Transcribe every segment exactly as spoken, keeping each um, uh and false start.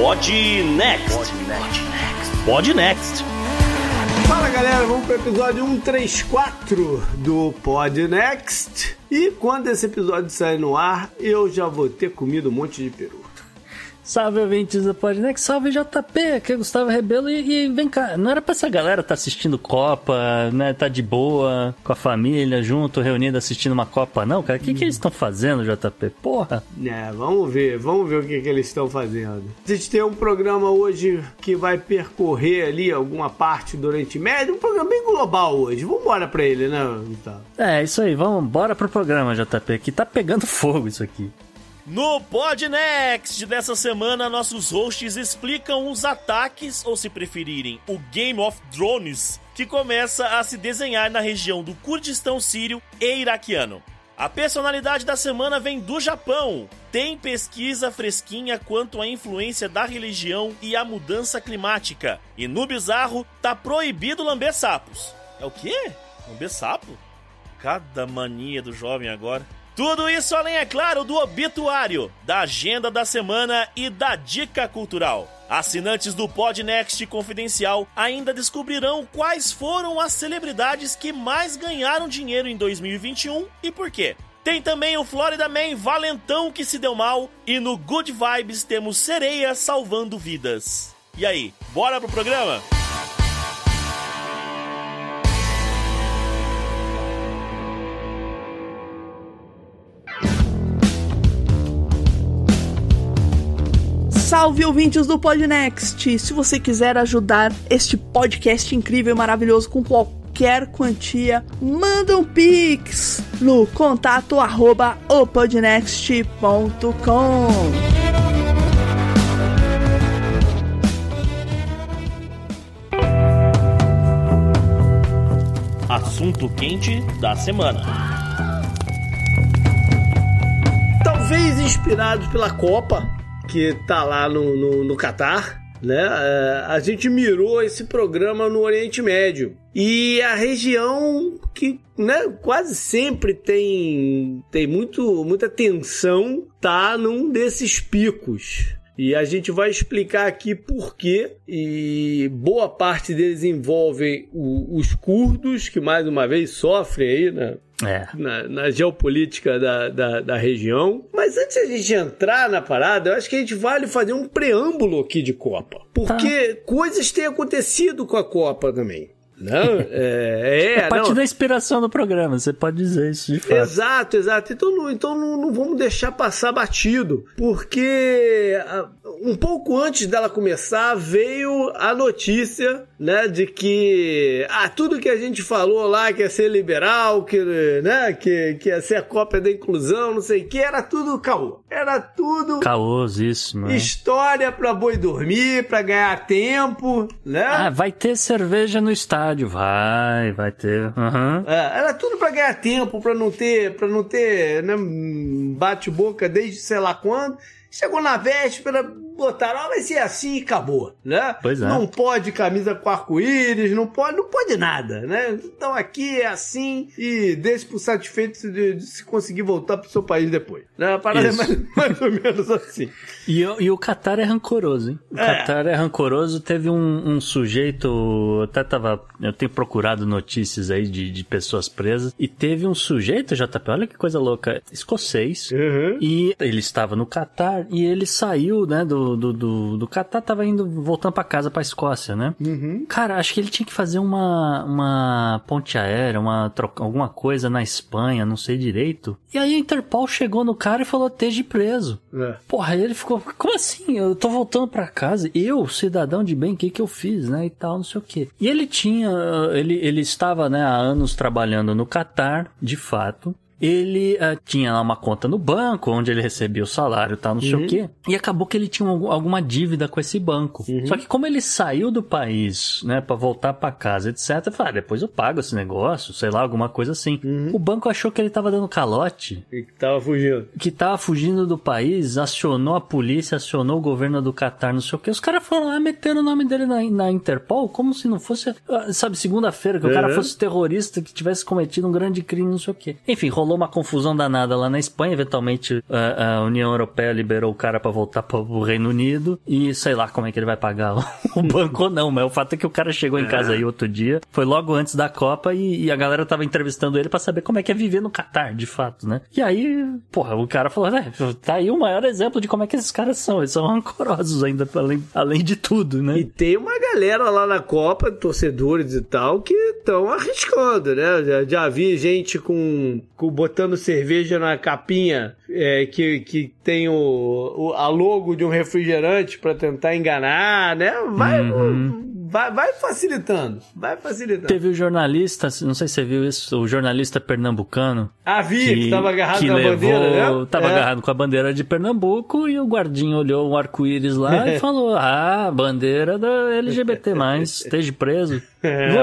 Pod Next. Pod Next. Pod Next. Fala galera, vamos para o episódio cento e trinta e quatro do Pod Next. E quando esse episódio sair no ar, eu já vou ter comido um monte de peru. Salve, ouvintes do Pod Next, salve J P, aqui é Gustavo Rebelo e, e vem cá, não era pra essa galera tá assistindo Copa, né, tá de boa, com a família, junto, reunida, assistindo uma Copa não, cara? O que, que eles estão fazendo, J P? Porra! É, vamos ver, vamos ver o que, que eles estão fazendo. A gente tem um programa hoje que vai percorrer ali alguma parte do Oriente Médio, um programa bem global hoje, vamos embora pra ele, né, Gustavo? É, isso aí, vamos bora pro programa, J P, que tá pegando fogo isso aqui. No Pod Next dessa semana, nossos hosts explicam os ataques, ou se preferirem, o Game of Drones, que começa a se desenhar na região do Kurdistão sírio e iraquiano. A personalidade da semana vem do Japão. Tem pesquisa fresquinha quanto à influência da religião e à mudança climática. E no bizarro, tá proibido lamber sapos. É o quê? Lamber sapo? Cada mania do jovem agora. Tudo isso além, é claro, do obituário, da agenda da semana e da dica cultural. Assinantes do Pod Next Confidencial ainda descobrirão quais foram as celebridades que mais ganharam dinheiro em dois mil e vinte e um e por quê. Tem também o Florida Man valentão que se deu mal e no Good Vibes temos sereia salvando vidas. E aí, bora pro programa? Salve, ouvintes do Pod Next! Se você quiser ajudar este podcast incrível e maravilhoso com qualquer quantia, manda um pix no contato arroba opodnext ponto com. Assunto quente da semana. Talvez inspirado pela Copa, que tá lá no, no, no Qatar, né? A gente mirou esse programa no Oriente Médio. E a região que, né, quase sempre tem, tem muito, muita tensão, tá num desses picos. E a gente vai explicar aqui por quê. E boa parte deles envolvem o, os curdos, que mais uma vez sofrem aí, né? É. Na, na geopolítica da, da, da região. Mas antes de a gente entrar na parada, eu acho que a gente vale fazer um preâmbulo aqui de Copa. Porque tá. Coisas têm acontecido com a Copa também. Não, é, é, é parte não. Da inspiração do programa, você pode dizer isso de fato. Exato, exato. Então, não, então não, não vamos deixar passar batido, porque um pouco antes dela começar veio a notícia, né, de que ah, tudo que a gente falou lá que ia ser liberal, que, né, que, que ia ser a cópia da inclusão, não sei o que, era tudo caô. Era tudo caôzíssimo. História pra boi dormir, pra ganhar tempo, né? Ah, vai ter cerveja no estádio. Vai, vai ter. Uhum. É, era tudo pra ganhar tempo, pra não ter, pra não ter, né, bate-boca desde sei lá quando. Chegou na véspera, botaram, ó, vai ser assim e acabou, né? Pois é. Não pode camisa com arco-íris, não pode, não pode nada, né? Então aqui é assim e deixe por satisfeito de, de se conseguir voltar pro seu país depois. Né? A parada é mais, mais ou menos assim. E, e o Qatar é rancoroso, hein? O é. Qatar é rancoroso. Teve um, um sujeito, até tava, eu tenho procurado notícias aí de, de pessoas presas, e teve um sujeito, J P, olha que coisa louca, escocês, uhum. E ele estava no Qatar, e ele saiu, né, do, do, do, do Qatar, tava indo, voltando pra casa, pra Escócia, né? Uhum. Cara, acho que ele tinha que fazer uma, uma ponte aérea, uma troca, alguma coisa na Espanha, não sei direito. E aí a Interpol chegou no cara e falou, esteja preso. É. Porra, aí ele ficou, como assim? Eu tô voltando pra casa? Eu, cidadão de bem, o que que eu fiz, né, e tal, não sei o quê. E ele tinha, ele, ele estava, né, há anos trabalhando no Qatar, de fato. Ele uh, tinha lá uma conta no banco, onde ele recebia o salário e tal, não uhum. sei o quê. E acabou que ele tinha um, alguma dívida com esse banco. Uhum. Só que como ele saiu do país, né, pra voltar pra casa, etcétera, eu falei, ah, depois eu pago esse negócio, sei lá, alguma coisa assim. Uhum. O banco achou que ele tava dando calote. E que tava fugindo. Que tava fugindo do país, acionou a polícia, acionou o governo do Qatar, não sei o quê. Os caras foram lá metendo o nome dele na, na Interpol, como se não fosse, sabe, segunda-feira, que uhum. o cara fosse terrorista, que tivesse cometido um grande crime, não sei o quê. Enfim, rolou rolou uma confusão danada lá na Espanha, eventualmente a, a União Europeia liberou o cara pra voltar pro Reino Unido, e sei lá como é que ele vai pagar o banco ou não, mas o fato é que o cara chegou em casa aí outro dia, foi logo antes da Copa, e, e a galera tava entrevistando ele pra saber como é que é viver no Qatar, de fato, né? E aí, porra, o cara falou, né, tá aí o maior exemplo de como é que esses caras são, eles são rancorosos ainda, além, além de tudo, né? E tem uma galera lá na Copa, torcedores e tal, que estão arriscando, né? Já, já vi gente com, com botando cerveja na capinha é, que, que tem o, o, a logo de um refrigerante pra tentar enganar, né? Vai... Uhum. O, Vai, vai facilitando, vai facilitando. Teve o um jornalista, não sei se você viu isso, o jornalista pernambucano. Ah, vi, que, que tava agarrado na bandeira, né? Tava é. agarrado com a bandeira de Pernambuco e o guardinha olhou um arco-íris lá e falou, ah, bandeira da L G B T mais, esteja preso. É,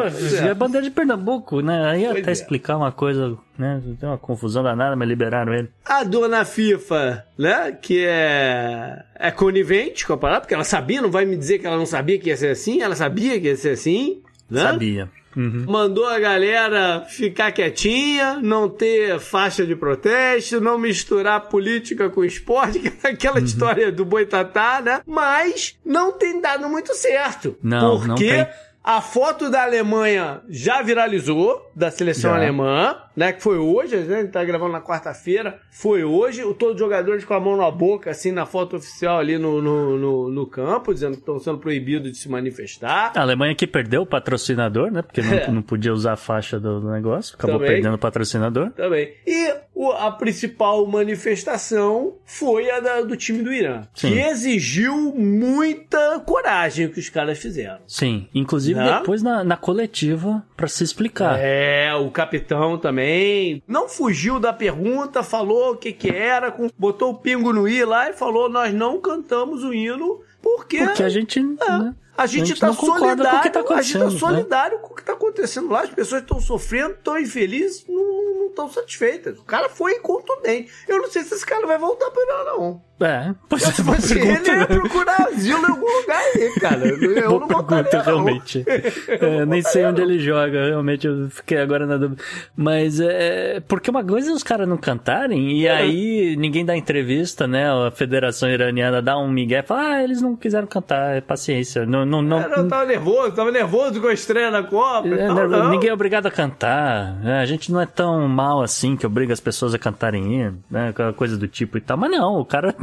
é. é bandeira de Pernambuco, né? Aí ia pois até é. explicar uma coisa... né? Tem uma confusão danada, mas liberaram ele. A dona FIFA, né? Que é, é conivente com a parada, porque ela sabia, não vai me dizer que ela não sabia que ia ser assim, ela sabia que ia ser assim, né? Sabia. Uhum. Mandou a galera ficar quietinha, não ter faixa de protesto, não misturar política com esporte, que é aquela uhum. história do boitatá, né? Mas não tem dado muito certo. Não, porque não tem. A foto da Alemanha já viralizou, da seleção já. alemã, né, que foi hoje, né, a gente tá gravando na quarta-feira, foi hoje, o, todos os jogadores com a mão na boca, assim, na foto oficial ali no, no, no, no campo, dizendo que estão sendo proibidos de se manifestar. A Alemanha que perdeu o patrocinador, né, porque não, é. não podia usar a faixa do, do negócio, acabou Também. perdendo o patrocinador. Também. E o, a principal manifestação foi a da, do time do Irã, Sim. que exigiu muita coragem que os caras fizeram. Sim, inclusive não? depois na, na coletiva pra se explicar. É, o capitão também não fugiu da pergunta, falou o que que era, botou o pingo no i lá e falou, nós não cantamos o hino porque... Porque a gente... É. Né? A gente está solidário, tá a gente tá solidário né? com o que está acontecendo lá. As pessoas estão sofrendo, estão infelizes, não estão satisfeitas. O cara foi contundente. Eu não sei se esse cara vai voltar para Irã, não. É, pois se fosse ele, ia procurar asilo em algum lugar aí, cara. Eu, eu não pergunto, realmente. eu é, não nem sei onde não. ele joga, realmente. Eu fiquei agora na dúvida. Mas é. Porque uma coisa é os caras não cantarem, e é. aí ninguém dá entrevista, né? A Federação Iraniana dá um migué e fala, ah, eles não quiseram cantar, é paciência. Não, Não, não, eu tava nervoso, tava nervoso com a estreia na Copa. É, não, não. Ninguém é obrigado a cantar. É, a gente não é tão mal assim que obriga as pessoas a cantarem hino, né? Coisa do tipo e tal. Mas não, o cara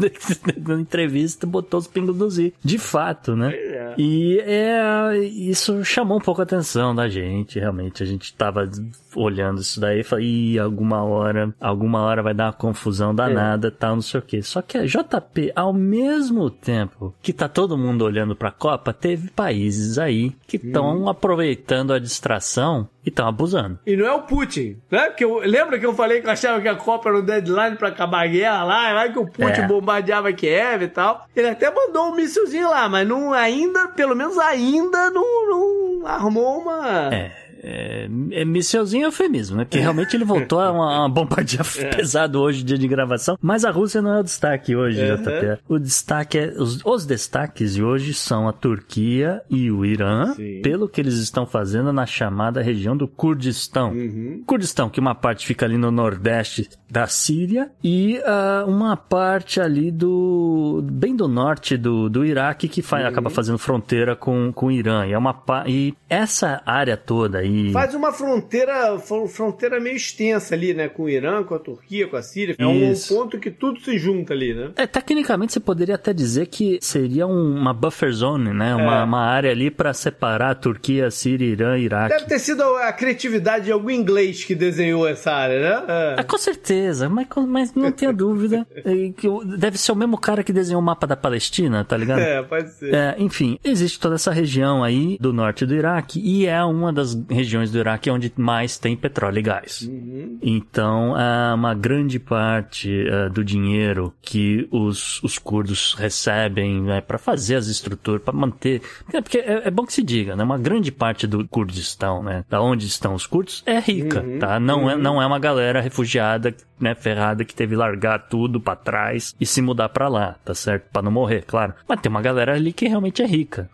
na entrevista botou os pingos do Z. De fato, né? É. E é, isso chamou um pouco a atenção da gente, realmente. A gente tava olhando isso daí e falou, ih, alguma hora, alguma hora vai dar uma confusão danada, é. tal, não sei o quê. Só que a J P, ao mesmo tempo que tá todo mundo olhando pra Copa, tem teve países aí que estão hum. aproveitando a distração e estão abusando. E não é o Putin, né? Porque eu, lembra que eu falei que eu achava que a Copa era um deadline pra acabar a guerra lá, lá que o Putin é. bombardeava Kiev e tal. Ele até mandou um míssilzinho lá, mas não ainda, pelo menos ainda, não, não armou uma... É. É, é missiozinho eufemismo, né? Porque realmente ele voltou a uma, uma bombardear é. pesado hoje, dia de gravação. Mas a Rússia não é o destaque hoje, uhum. J P. O destaque é, os, os destaques de hoje são a Turquia e o Irã, Sim. pelo que eles estão fazendo na chamada região do Kurdistão. Uhum. Kurdistão, que uma parte fica ali no nordeste da Síria e uh, uma parte ali do... bem do norte do, do Iraque, que fa- uhum. acaba fazendo fronteira com, com o Irã. E, é uma pa- e essa área toda aí, faz uma fronteira, fronteira meio extensa ali, né? Com o Irã, com a Turquia, com a Síria. É um Isso. ponto que tudo se junta ali, né? É, tecnicamente você poderia até dizer que seria uma buffer zone, né? É. Uma, uma área ali pra separar a Turquia, a Síria, Irã e Iraque. Deve ter sido a criatividade de algum inglês que desenhou essa área, né? É. É, com certeza, mas, mas não tenha dúvida. Deve ser o mesmo cara que desenhou o mapa da Palestina, tá ligado? É, pode ser. É, enfim, existe toda essa região aí do norte do Iraque e é uma das regiões do Iraque onde mais tem petróleo e gás. Uhum. Então, uma grande parte do dinheiro que os, os curdos recebem, né, para fazer as estruturas, para manter... Porque é, é bom que se diga, né? Uma grande parte do Kurdistão, né? Da onde estão os curdos, é rica, uhum. tá? Não, uhum. é, não é uma galera refugiada... né, ferrada que teve que largar tudo pra trás e se mudar pra lá, tá certo? Pra não morrer, claro. Mas tem uma galera ali que realmente é rica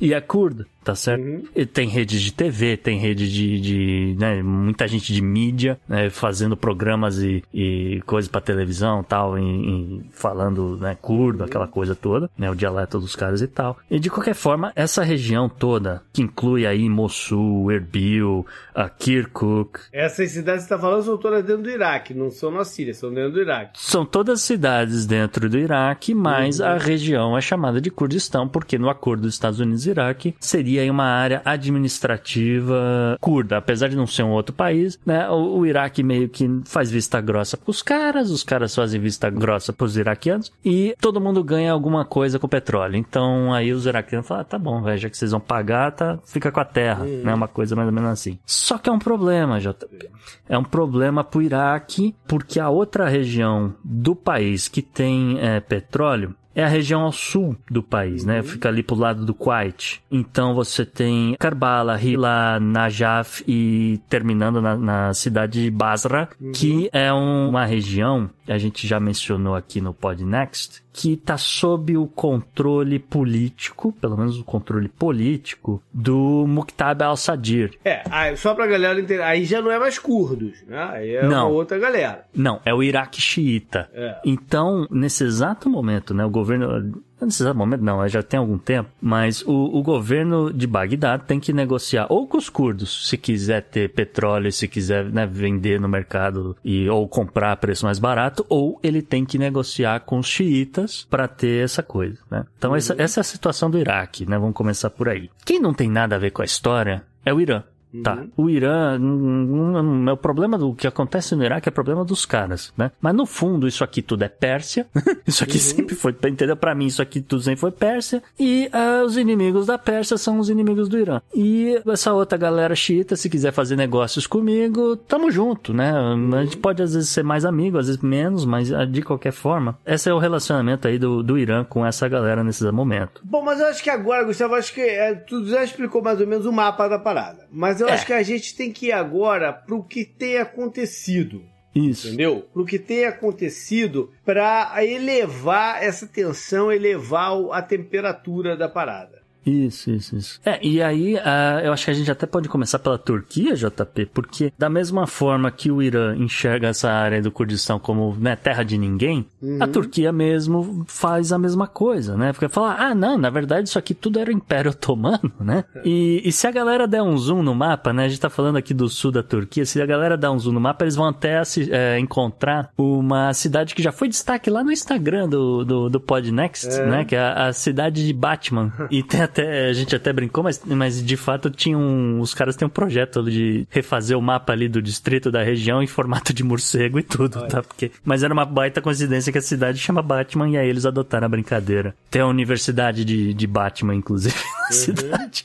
e é curda, tá certo? Uhum. E tem rede de T V, tem rede de, de né, muita gente de mídia, né, fazendo programas e, e coisas pra televisão tal, e, e falando, né, curdo, uhum, aquela coisa toda, né, o dialeto dos caras e tal. E de qualquer forma, essa região toda, que inclui aí Mossul, Erbil, a Kirkuk... Essas cidades que você tá falando são todas dentro do Iraque, não são na Síria, são dentro do Iraque. São todas cidades dentro do Iraque, mas uhum, a região é chamada de Kurdistão, porque no acordo dos Estados Unidos e Iraque seria aí uma área administrativa curda, apesar de não ser um outro país, né? O, o Iraque meio que faz vista grossa pros caras, os caras fazem vista grossa pros iraquianos e todo mundo ganha alguma coisa com o petróleo. Então aí os iraquianos falam, ah, tá bom, velho, já que vocês vão pagar, tá, fica com a terra, hum, né? Uma coisa mais ou menos assim. Só que é um problema, J P. É um problema pro Iraque, porque a outra região do país que tem é, petróleo é a região ao sul do país, né? Fica ali pro lado do Kuwait. Então você tem Karbala, Hila, Najaf e terminando na, na cidade de Basra, uhum, que é um, uma região, a gente já mencionou aqui no Pod Next, que tá sob o controle político, pelo menos o controle político, do Muqtada al-Sadr. É, só pra galera entender, aí já não é mais curdos, né? Aí é não, uma outra galera. Não, é o Iraque xiita. É. Então, nesse exato momento, né, o governo... Nesse exato momento não, já tem algum tempo, mas o, o governo de Bagdá tem que negociar ou com os curdos, se quiser ter petróleo, se quiser, né, vender no mercado e, ou comprar a preço mais barato, ou ele tem que negociar com os xiitas para ter essa coisa, né? Então uhum, essa, essa é a situação do Iraque, né? Vamos começar por aí. Quem não tem nada a ver com a história é o Irã. Tá, o Irã, o problema do que acontece no Iraque é problema dos caras, né? Mas no fundo isso aqui tudo é Pérsia, isso aqui uhum, sempre foi, entendeu? Pra mim isso aqui tudo sempre foi Pérsia e uh, os inimigos da Pérsia são os inimigos do Irã. E essa outra galera xiita, se quiser fazer negócios comigo, tamo junto, né? Uhum. A gente pode às vezes ser mais amigo, às vezes menos, mas de qualquer forma, esse é o relacionamento aí do, do Irã com essa galera nesse momento. Bom, mas eu acho que agora, Gustavo, acho que é, tu já explicou mais ou menos o mapa da parada, mas eu Eu é. acho que a gente tem que ir agora pro que tem acontecido. Isso. Entendeu? Pro que tem acontecido para elevar essa tensão, elevar a temperatura da parada. Isso, isso, isso. É, e aí uh, eu acho que a gente até pode começar pela Turquia, J P, porque da mesma forma que o Irã enxerga essa área do Kurdistão como, né, terra de ninguém, uhum, a Turquia mesmo faz a mesma coisa, né? Porque fala, ah, não, na verdade isso aqui tudo era o Império Otomano, né? E, e se a galera der um zoom no mapa, né, a gente tá falando aqui do sul da Turquia, se a galera der um zoom no mapa, eles vão até é, encontrar uma cidade que já foi destaque lá no Instagram do, do, do Pod Next, é, né? Que é a, a cidade de Batman. E tem até Até, a gente até brincou, mas, mas de fato tinha um, os caras têm um projeto de refazer o mapa ali do distrito da região em formato de morcego e tudo, Olha. tá? Porque, mas era uma baita coincidência que a cidade chama Batman e aí eles adotaram a brincadeira. Tem a universidade de, de Batman, inclusive, na uhum, cidade.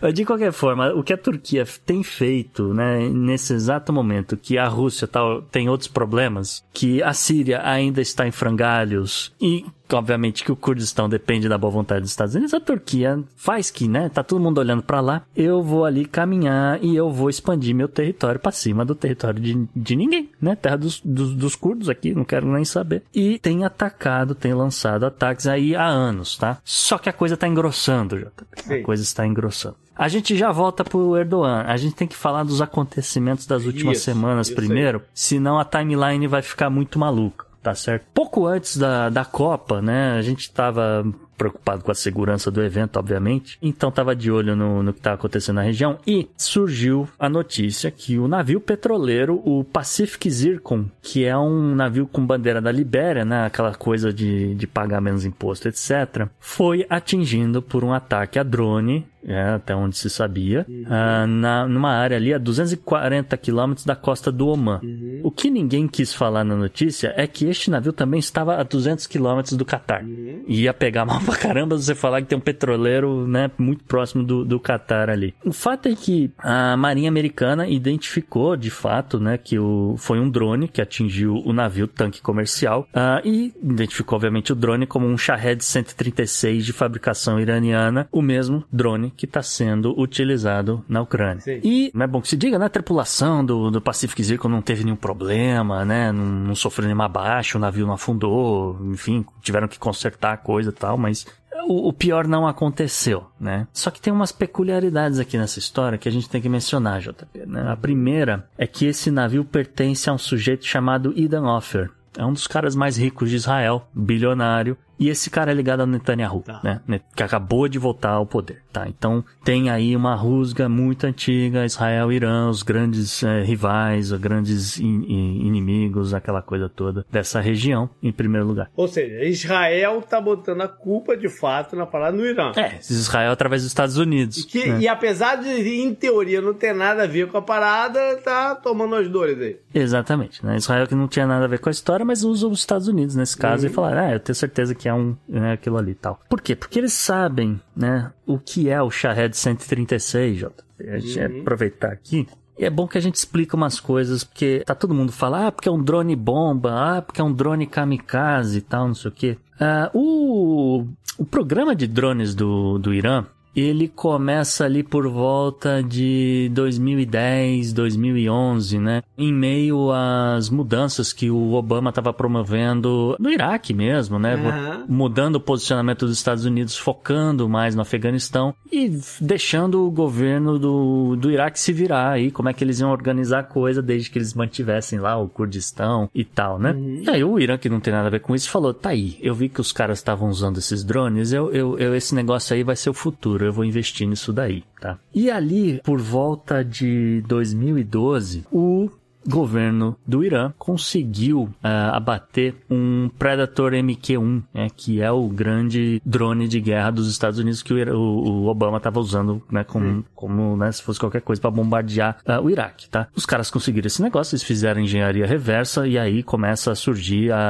Mas de qualquer forma, o que a Turquia tem feito, né, nesse exato momento que a Rússia tá, tem outros problemas, que a Síria ainda está em frangalhos e... Obviamente que o Kurdistão depende da boa vontade dos Estados Unidos, a Turquia faz que, né, tá todo mundo olhando pra lá, eu vou ali caminhar e eu vou expandir meu território pra cima do território de, de ninguém, né, terra dos, dos, dos curdos aqui, não quero nem saber. E tem atacado, tem lançado ataques aí há anos, tá? Só que a coisa tá engrossando, J P. A coisa está engrossando. A gente já volta pro Erdogan. A gente tem que falar dos acontecimentos das últimas isso, semanas isso primeiro, aí. Senão a timeline vai ficar muito maluca. Tá certo? Pouco antes da, da Copa, né? A gente tava preocupado com a segurança do evento, obviamente. Então tava de olho no, no que tava acontecendo na região e surgiu a notícia que o navio petroleiro, o Pacific Zircon, que é um navio com bandeira da Libéria, né? Aquela coisa de, de pagar menos imposto, etcétera. Foi atingido por um ataque a drone... É, até onde se sabia, uhum, ah, na, numa área ali a duzentos e quarenta quilômetros da costa do Omã. Uhum. O que ninguém quis falar na notícia é que este navio também estava a duzentos quilômetros do Qatar. Uhum. Ia pegar mal pra caramba você falar que tem um petroleiro, né, muito próximo do, do Qatar ali. O fato é que a Marinha Americana identificou, de fato, né, que o, foi um drone que atingiu o navio tanque comercial ah, e identificou, obviamente, o drone como um Shahed cento e trinta e seis de fabricação iraniana, o mesmo drone que está sendo utilizado na Ucrânia. Sim. E é bom que se diga, né? A tripulação do, do Pacific Zircon não teve nenhum problema, né? Não, não sofreu nenhuma baixa, o navio não afundou, enfim, tiveram que consertar a coisa e tal, mas... O pior não aconteceu, né? Só que tem umas peculiaridades aqui nessa história que a gente tem que mencionar, J P, né? A primeira é que esse navio pertence a um sujeito chamado Idan Ofer. É um dos caras mais ricos de Israel, bilionário. E esse cara é ligado ao Netanyahu, tá, né? Que acabou de voltar ao poder, tá? Então, tem aí uma rusga muito antiga, Israel e Irã, os grandes é, rivais, os grandes in, in, inimigos, aquela coisa toda dessa região, em primeiro lugar. Ou seja, Israel tá botando a culpa, de fato, na parada no Irã. É, Israel através dos Estados Unidos. E, que, né? E apesar de, em teoria, não ter nada a ver com a parada, tá tomando as dores aí. Exatamente, né? Israel que não tinha nada a ver com a história, mas usa os Estados Unidos nesse caso, uhum, e falaram, ah, eu tenho certeza que é um, né, aquilo ali e tal. Por quê? Porque eles sabem, né, o que é o Shahed cento e trinta e seis, Jota. A gente uhum. vai aproveitar aqui. E é bom que a gente explica umas coisas, porque tá todo mundo fala, ah, porque é um drone bomba, ah, porque é um drone kamikaze e tal, não sei o quê. Ah, o, o programa de drones do, do Irã, ele começa ali por volta de dois mil e dez, dois mil e onze, né? Em meio às mudanças que o Obama estava promovendo no Iraque mesmo, né? Uhum. Mudando o posicionamento dos Estados Unidos, focando mais no Afeganistão e deixando o governo do, do Iraque se virar aí, como é que eles iam organizar a coisa desde que eles mantivessem lá o Kurdistão e tal, né? Uhum. E aí o Irã, que não tem nada a ver com isso, falou, tá aí, eu vi que os caras estavam usando esses drones, eu, eu, eu, esse negócio aí vai ser o futuro. Eu vou investir nisso daí, tá? E ali, por volta de dois mil e doze, o governo do Irã conseguiu uh, abater um Predator M Q um, né, que é o grande drone de guerra dos Estados Unidos que o, Irã, o, o Obama estava usando, né, como, como né, se fosse qualquer coisa para bombardear uh, o Iraque, tá? Os caras conseguiram esse negócio, eles fizeram engenharia reversa e aí começa a surgir a,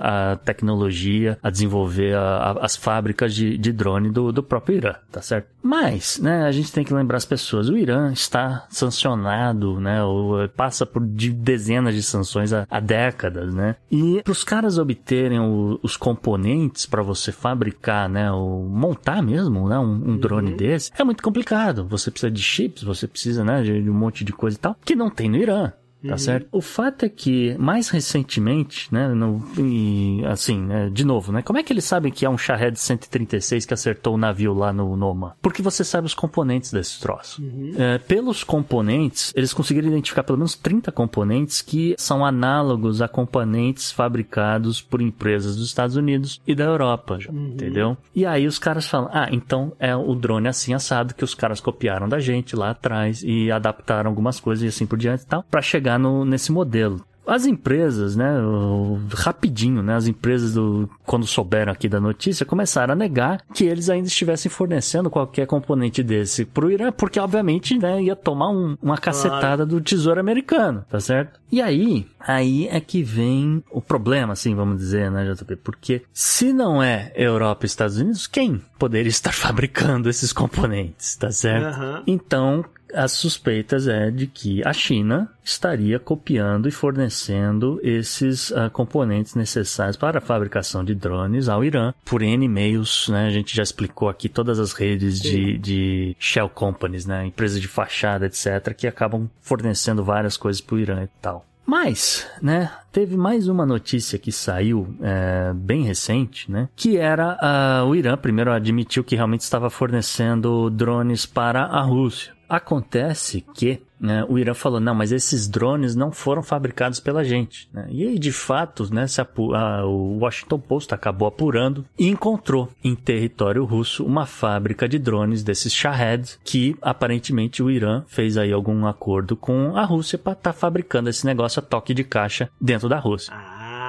a, a tecnologia, a desenvolver a, a, as fábricas de, de drone do, do próprio Irã, tá certo? Mas, né, a gente tem que lembrar as pessoas, o Irã está sancionado, né, ou passa por de dezenas de sanções há, há décadas, né? E para os caras obterem o, os componentes para você fabricar, né? Ou montar mesmo, né? Um, um drone uhum. desse é muito complicado. Você precisa de chips, você precisa, né? De, de um monte de coisa e tal que não tem no Irã. Tá uhum. certo? O fato é que, mais recentemente, né, no, e, assim, né, de novo, né, como é que eles sabem que é um Shahed cento e trinta e seis que acertou o navio lá no Oman? Porque você sabe os componentes desse troço. Uhum. É, pelos componentes, eles conseguiram identificar pelo menos trinta componentes que são análogos a componentes fabricados por empresas dos Estados Unidos e da Europa, já, uhum. entendeu? E aí os caras falam, ah, então é o drone assim assado que os caras copiaram da gente lá atrás e adaptaram algumas coisas e assim por diante e tal, pra chegar No, nesse modelo. As empresas, né, o, rapidinho, né, as empresas do, quando souberam aqui da notícia, começaram a negar que eles ainda estivessem fornecendo qualquer componente desse pro Irã, porque obviamente, né, ia tomar um, uma cacetada do Tesouro Americano, tá certo? E aí, aí é que vem o problema, assim, vamos dizer, né, J P? Porque se não é Europa e Estados Unidos, quem poderia estar fabricando esses componentes, tá certo? Uhum. Então, as suspeitas é de que a China estaria copiando e fornecendo esses uh, componentes necessários para a fabricação de drones ao Irã por N meios, né? A gente já explicou aqui todas as redes de, de shell companies, né? Empresas de fachada, etcétera, que acabam fornecendo várias coisas para o Irã e tal. Mas, né, teve mais uma notícia que saiu é, bem recente, né, que era uh, o Irã primeiro admitiu que realmente estava fornecendo drones para a Rússia. Acontece que, né, o Irã falou, não, mas esses drones não foram fabricados pela gente, né? E aí, de fato, né, se apu... ah, o Washington Post acabou apurando e encontrou em território russo uma fábrica de drones desses Shahed, que aparentemente o Irã fez aí algum acordo com a Rússia para estar tá fabricando esse negócio a toque de caixa dentro da Rússia.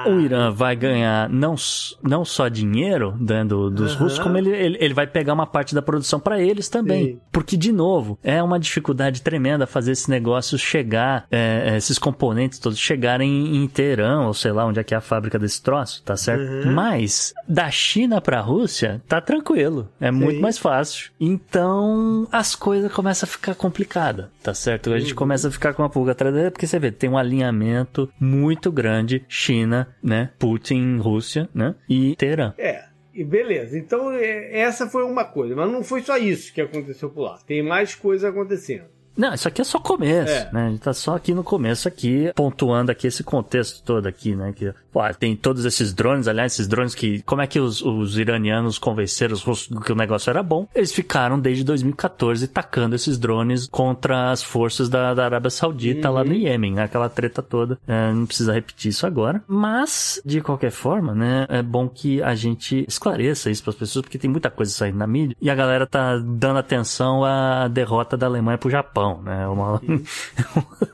O Irã vai ganhar não, não só dinheiro, né, do, dos uhum. russos, como ele, ele, ele vai pegar uma parte da produção para eles também. Sim. Porque, de novo, é uma dificuldade tremenda fazer esse negócio chegar, é, esses componentes todos chegarem em Teherã, ou sei lá onde é que é a fábrica desse troço, tá certo? Uhum. Mas, da China para a Rússia, tá tranquilo. É Sim. muito mais fácil. Então, as coisas começam a ficar complicadas, tá certo? A gente uhum. começa a ficar com uma pulga atrás dela, porque você vê, tem um alinhamento muito grande China, né? Putin, Rússia, né? E Teherã. É. E beleza, então essa foi uma coisa, mas não foi só isso que aconteceu por lá, tem mais coisa acontecendo. Não, isso aqui é só começo, é. né? A gente tá só aqui no começo, aqui, pontuando aqui esse contexto todo aqui, né? Que, pô, tem todos esses drones, aliás, esses drones que... Como é que os, os iranianos convenceram os russos que o negócio era bom? Eles ficaram, desde dois mil e catorze, tacando esses drones contra as forças da, da Arábia Saudita, uhum. lá no Iêmen, né? Aquela treta toda. É, não precisa repetir isso agora. Mas, de qualquer forma, né? É bom que a gente esclareça isso para as pessoas, porque tem muita coisa saindo na mídia. E a galera tá dando atenção à derrota da Alemanha pro Japão. Né? Uma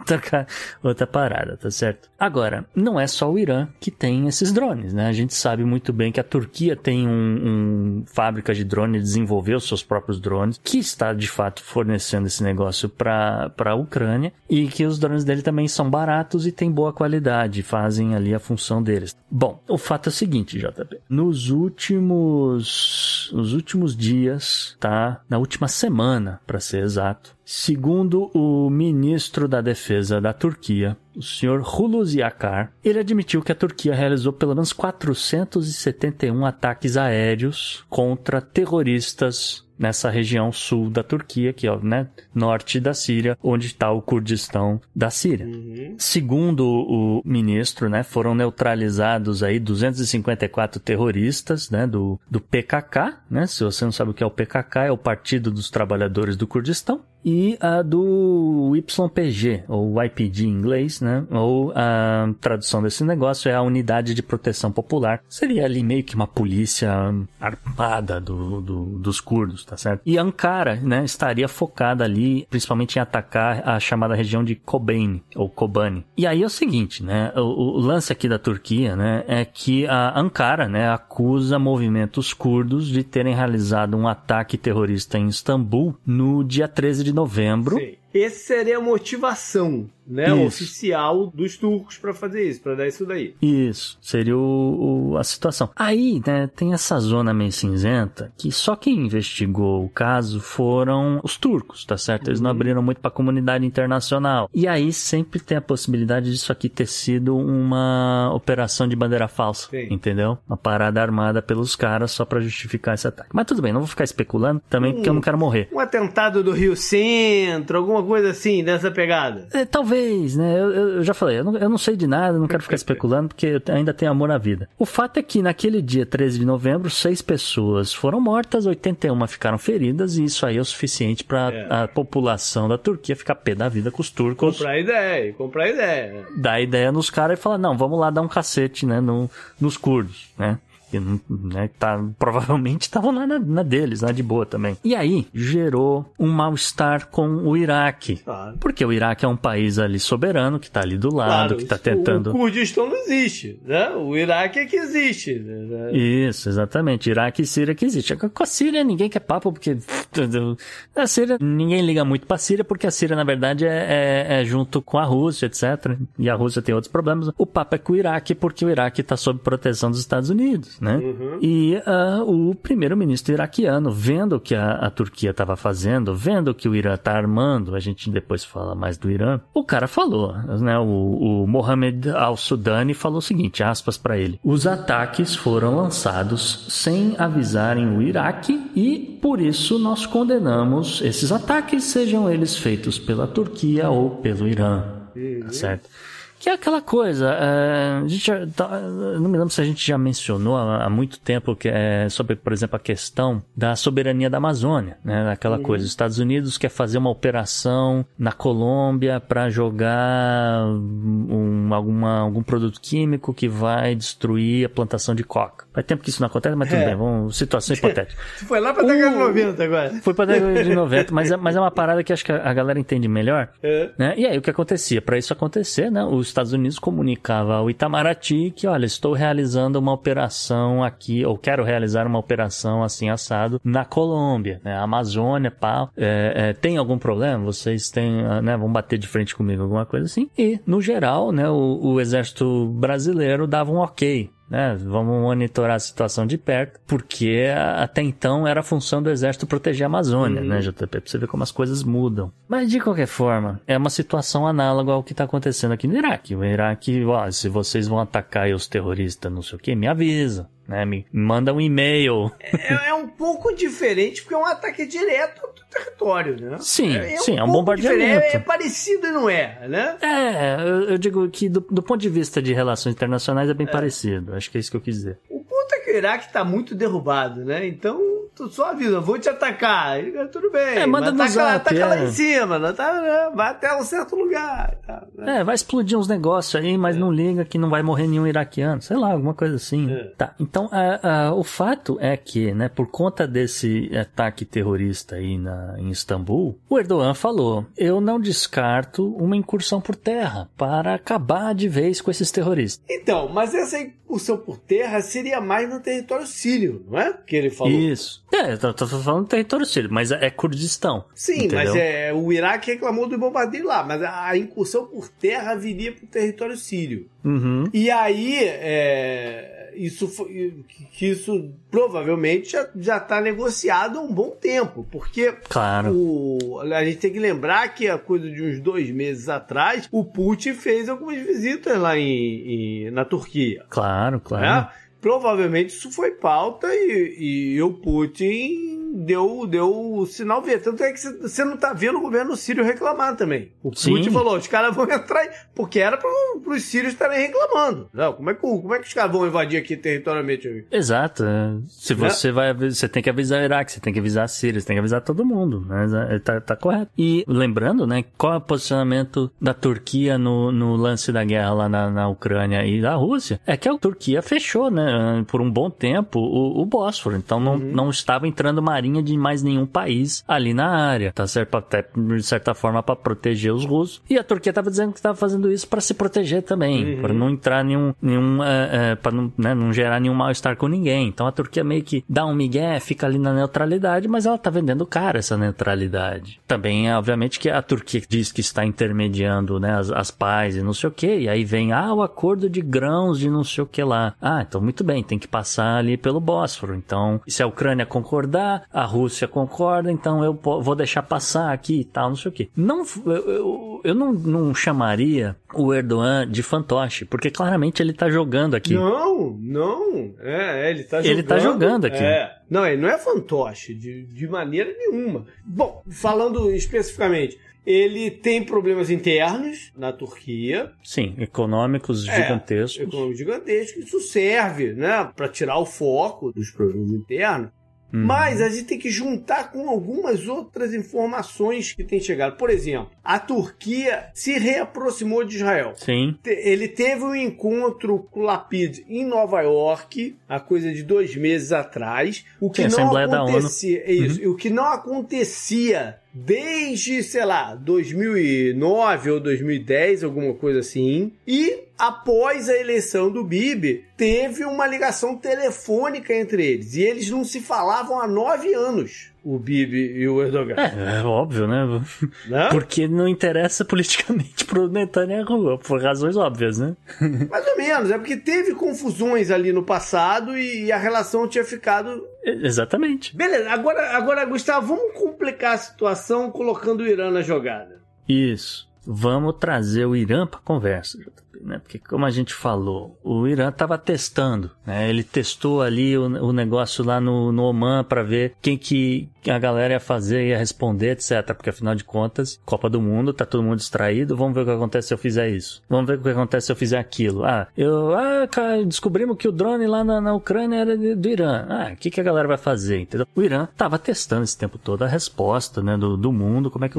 outra, outra parada, tá certo? Agora, não é só o Irã que tem esses drones, né? A gente sabe muito bem que a Turquia tem um, um fábrica de drones, desenvolveu seus próprios drones, que está de fato fornecendo esse negócio para a Ucrânia, e que os drones dele também são baratos e tem boa qualidade, fazem ali a função deles. Bom, o fato é o seguinte, J P, nos últimos nos últimos dias, tá? Na última semana, para ser exato, segundo o ministro da Defesa da Turquia, o senhor Hulusi Akar, ele admitiu que a Turquia realizou pelo menos quatrocentos e setenta e um ataques aéreos contra terroristas nessa região sul da Turquia, que é, né, norte da Síria, onde está o Kurdistão da Síria. Uhum. Segundo o ministro, né, foram neutralizados aí duzentos e cinquenta e quatro terroristas, né, do, do P K K, né? Se você não sabe o que é o P K K, é o Partido dos Trabalhadores do Kurdistão, e a do Y P G, ou Y P G em inglês, né? Ou a tradução desse negócio é a Unidade de Proteção Popular. Seria ali meio que uma polícia armada do, do, dos curdos, tá certo? E Ankara, né, estaria focada ali, principalmente em atacar a chamada região de Kobanî, ou Kobanî. E aí é o seguinte, né? O, o lance aqui da Turquia, né, é que a Ankara, né, acusa movimentos curdos de terem realizado um ataque terrorista em Istambul no dia treze de novembro. Sim. Esse seria a motivação, né, oficial dos turcos para fazer isso, para dar isso daí. Isso, seria o, o, a situação. Aí, né, tem essa zona meio cinzenta que só quem investigou o caso foram os turcos, tá certo? Eles uhum. não abriram muito para a comunidade internacional. E aí sempre tem a possibilidade disso aqui ter sido uma operação de bandeira falsa, Sim. entendeu? Uma parada armada pelos caras só para justificar esse ataque. Mas tudo bem, não vou ficar especulando também, um, porque eu não quero morrer. Um atentado do Rio Centro, alguma coisa assim, dessa pegada? É, talvez, né? Eu, eu já falei, eu não, eu não sei de nada, não quero ficar especulando, porque eu ainda tenho amor na vida. O fato é que naquele dia treze de novembro, seis pessoas foram mortas, oitenta e uma ficaram feridas, e isso aí é o suficiente pra é. a população da Turquia ficar pé da vida com os turcos. Comprar ideia, comprar ideia. Dar ideia nos caras e falar, não, vamos lá dar um cacete, né, no, nos curdos, né? Né, tá, provavelmente estavam lá na, na deles, lá de boa também. E aí, gerou um mal-estar com o Iraque. Claro. Porque o Iraque é um país ali soberano, que tá ali do lado, claro, que tá tentando... O Kurdistão não existe, né? O Iraque é que existe. Né? Isso, exatamente. Iraque e Síria que existe. Com a Síria ninguém quer papo, porque... A Síria, ninguém liga muito pra Síria, porque a Síria, na verdade, é, é, é junto com a Rússia, etcétera. E a Rússia tem outros problemas. O papo é com o Iraque, porque o Iraque tá sob proteção dos Estados Unidos, né? Uhum. E uh, o primeiro-ministro iraquiano, vendo o que a, a Turquia estava fazendo, vendo o que o Irã está armando, a gente depois fala mais do Irã, o cara falou, né, o, o Mohamed al-Sudani falou o seguinte, aspas para ele, os ataques foram lançados sem avisarem o Iraque e, por isso, nós condenamos esses ataques, sejam eles feitos pela Turquia ou pelo Irã, uhum. tá certo? Que é aquela coisa, a gente já, não me lembro se a gente já mencionou há muito tempo que é sobre, por exemplo, a questão da soberania da Amazônia, né? Aquela uhum. coisa, os Estados Unidos quer fazer uma operação na Colômbia para jogar um, alguma, algum produto químico que vai destruir a plantação de coca. Faz tempo que isso não acontece, mas tudo é. bem, vamos, situação hipotética. Você foi lá para a década de noventa agora. Foi para a década de noventa, mas é, mas é uma parada que acho que a galera entende melhor. É. Né? E aí o que acontecia? Para isso acontecer, né? Os Estados Unidos comunicava ao Itamaraty que, olha, estou realizando uma operação aqui, ou quero realizar uma operação assim, assado, na Colômbia, né? Amazônia, pá, é, é, tem algum problema? Vocês têm, né, vão bater de frente comigo, alguma coisa assim. E, no geral, né, o, o exército brasileiro dava um ok. Né? Vamos monitorar a situação de perto, porque até então era a função do exército proteger a Amazônia, uhum. né, J P? Pra você ver como as coisas mudam. Mas, de qualquer forma, é uma situação análoga ao que tá acontecendo aqui no Iraque. O Iraque, ó, se vocês vão atacar os terroristas, não sei o que, me avisa. né? Me manda um e-mail. É, é um pouco diferente, porque é um ataque direto do território, né? Sim, é, é sim, um é um bombardeamento. É, é parecido e não é, né? É, eu, eu digo que do, do ponto de vista de relações internacionais é bem é. parecido. Acho que é isso que eu quis dizer. O ponto é que o Iraque tá muito derrubado, né? Então... Tu só avisa, vou te atacar. Tudo bem. É, manda mas ataca, ataca é. lá em cima. Não tá, não, vai até um certo lugar. Tá, né? É, vai explodir uns negócios aí, mas é. não liga que não vai morrer nenhum iraquiano. Sei lá, alguma coisa assim. É. Tá. Então, a, a, o fato é que, né, por conta desse ataque terrorista aí na, em Istambul, o Erdogan falou, eu não descarto uma incursão por terra para acabar de vez com esses terroristas. Então, mas essa incursão por terra seria mais no território sírio, não é? Que ele falou. Isso. É, eu tô falando do território sírio, mas é Kurdistão. Sim, entendeu? Mas é, o Iraque reclamou do bombardeio lá, mas a incursão por terra viria pro território sírio. Uhum. E aí, é, isso, que isso provavelmente já, já tá negociado há um bom tempo, porque claro. o, a gente tem que lembrar que a coisa de uns dois meses atrás, o Putin fez algumas visitas lá em, em, na Turquia. Claro, claro. É? Provavelmente isso foi pauta e, e o Putin deu, deu o sinal verde. Tanto é que você não está vendo o governo sírio reclamar também. O Sim. Putin falou, os caras vão entrar... Porque era para os sírios estarem reclamando. Não, como, é que, como é que os caras vão invadir aqui territorialmente? Exato. Se você é. vai... Você tem que avisar o Iraque, você tem que avisar a Síria, você tem que avisar todo mundo. Né? Tá, tá correto. E lembrando, né, qual é o posicionamento da Turquia no, no lance da guerra lá na, na Ucrânia e da Rússia? É que a Turquia fechou, né? Por um bom tempo o, o Bósforo, então não, uhum. não estava entrando marinha de mais nenhum país ali na área, tá certo? Até de certa forma para proteger os russos, e a Turquia estava dizendo que estava fazendo isso para se proteger também, uhum. para não entrar nenhum, nenhum é, é, para não, né, não gerar nenhum mal-estar com ninguém. Então a Turquia meio que dá um migué, fica ali na neutralidade, mas ela tá vendendo cara essa neutralidade. Também, obviamente, que a Turquia diz que está intermediando, né, as, as pazes e não sei o que, e aí vem, ah, o acordo de grãos de não sei o que lá. Ah, então muito bem, tem que passar ali pelo Bósforo. Então, se a Ucrânia concordar, a Rússia concorda, então eu vou deixar passar aqui e tal, não sei o quê. Não, eu eu, eu não, não chamaria o Erdogan de fantoche, porque claramente ele tá jogando aqui. Não, não. É, ele tá jogando. Ele tá jogando aqui. É. Não, ele não é fantoche, de, de maneira nenhuma. Bom, falando especificamente... Ele tem problemas internos na Turquia. Sim, econômicos é, gigantescos. Econômicos gigantescos. Isso serve, né, para tirar o foco dos problemas internos. Uhum. Mas a gente tem que juntar com algumas outras informações que tem chegado. Por exemplo, a Turquia se reaproximou de Israel. Sim. Ele teve um encontro com o Lapid em Nova York, há coisa de dois meses atrás. O que, Sim, não, acontecia, é isso, uhum. o que não acontecia... Desde, sei lá, dois mil e nove ou dois mil e dez, alguma coisa assim. E após a eleição do Bibi, teve uma ligação telefônica entre eles. E eles não se falavam há nove anos, o Bibi e o Erdogan. É, é óbvio, né? Não? Porque não interessa politicamente pro Netanyahu, por razões óbvias, né? Mais ou menos, é porque teve confusões ali no passado e a relação tinha ficado... Exatamente. Beleza, agora, agora, Gustavo, vamos complicar a situação colocando o Irã na jogada. Isso. Vamos trazer o Irã para a conversa, J P, né? Porque como a gente falou, o Irã estava testando, né? Ele testou ali o, o negócio lá no, no Oman para ver quem que a galera ia fazer, ia responder, etcétera. Porque afinal de contas, Copa do Mundo, tá todo mundo distraído, vamos ver o que acontece se eu fizer isso. Vamos ver o que acontece se eu fizer aquilo. Ah, eu ah, descobrimos que o drone lá na, na Ucrânia era do Irã. Ah, o que, que a galera vai fazer, entendeu? O Irã estava testando esse tempo todo a resposta, né, do, do mundo, como é que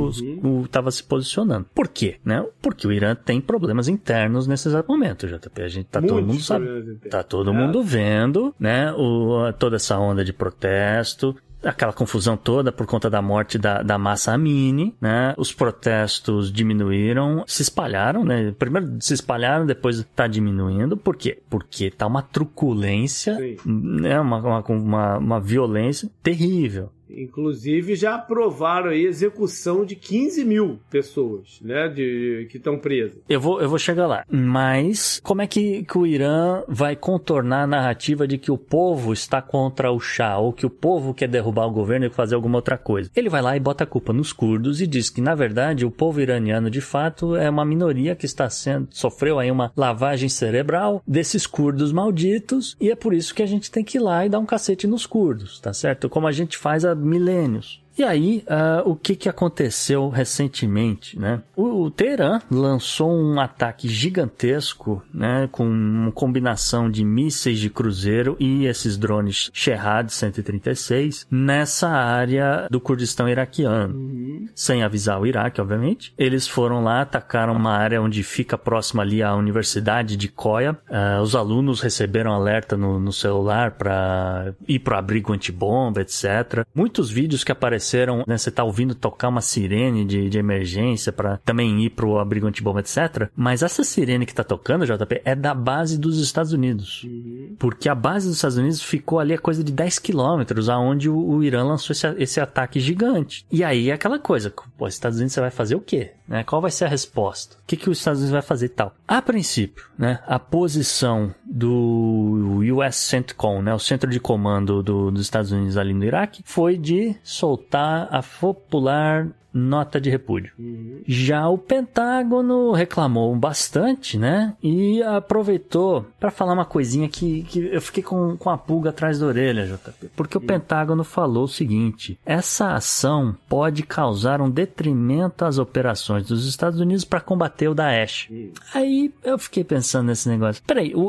estava uhum. se posicionando. Por Por quê? Né? Porque o Irã tem problemas internos nesse exato momento, J P. A gente tá Muito todo mundo sabe, tá todo é. mundo vendo, né? O, toda essa onda de protesto, aquela confusão toda por conta da morte da, da Massa Amini, né? Os protestos diminuíram, se espalharam, né? Primeiro se espalharam, depois tá diminuindo. Por quê? Porque tá uma truculência, né? uma, uma, uma, uma violência terrível. Inclusive, já aprovaram aí a execução de quinze mil pessoas, né, de, que estão presas. Eu vou, eu vou chegar lá. Mas como é que, que o Irã vai contornar a narrativa de que o povo está contra o Shah, ou que o povo quer derrubar o governo e fazer alguma outra coisa? Ele vai lá e bota a culpa nos curdos e diz que, na verdade, o povo iraniano, de fato, é uma minoria que está sendo, sofreu aí uma lavagem cerebral desses curdos malditos, e é por isso que a gente tem que ir lá e dar um cacete nos curdos, tá certo? Como a gente faz há milênios. E aí, uh, o que, que aconteceu recentemente, né? O, o Teherã lançou um ataque gigantesco, né, com uma combinação de mísseis de cruzeiro e esses drones Shahed cento e trinta e seis nessa área do Kurdistão iraquiano. Uhum. Sem avisar o Iraque, obviamente. Eles foram lá, atacaram uma área onde fica próxima ali à Universidade de Koya. Uh, os alunos receberam alerta no, no celular para ir para o abrigo antibomba, etcétera. Muitos vídeos que apareceram Né, você tá ouvindo tocar uma sirene de, de emergência para também ir pro abrigo antibomba, etcétera. Mas essa sirene que tá tocando, J P, é da base dos Estados Unidos. Uhum. Porque a base dos Estados Unidos ficou ali a coisa de dez quilômetros, aonde o, o Irã lançou esse, esse ataque gigante. E aí é aquela coisa, pô, os Estados Unidos, você vai fazer o quê? Né? Qual vai ser a resposta? O que, que os Estados Unidos vai fazer e tal? A princípio, né, a posição do U S CENTCOM, né, o Centro de Comando do, dos Estados Unidos ali no Iraque, foi de soltar a popular nota de repúdio. Uhum. Já o Pentágono reclamou bastante, né? E aproveitou para falar uma coisinha que, que eu fiquei com, com a pulga atrás da orelha, J P. Porque uhum. o Pentágono falou o seguinte: essa ação pode causar um detrimento às operações dos Estados Unidos para combater o Daesh. Uhum. Aí eu fiquei pensando nesse negócio. Peraí, o,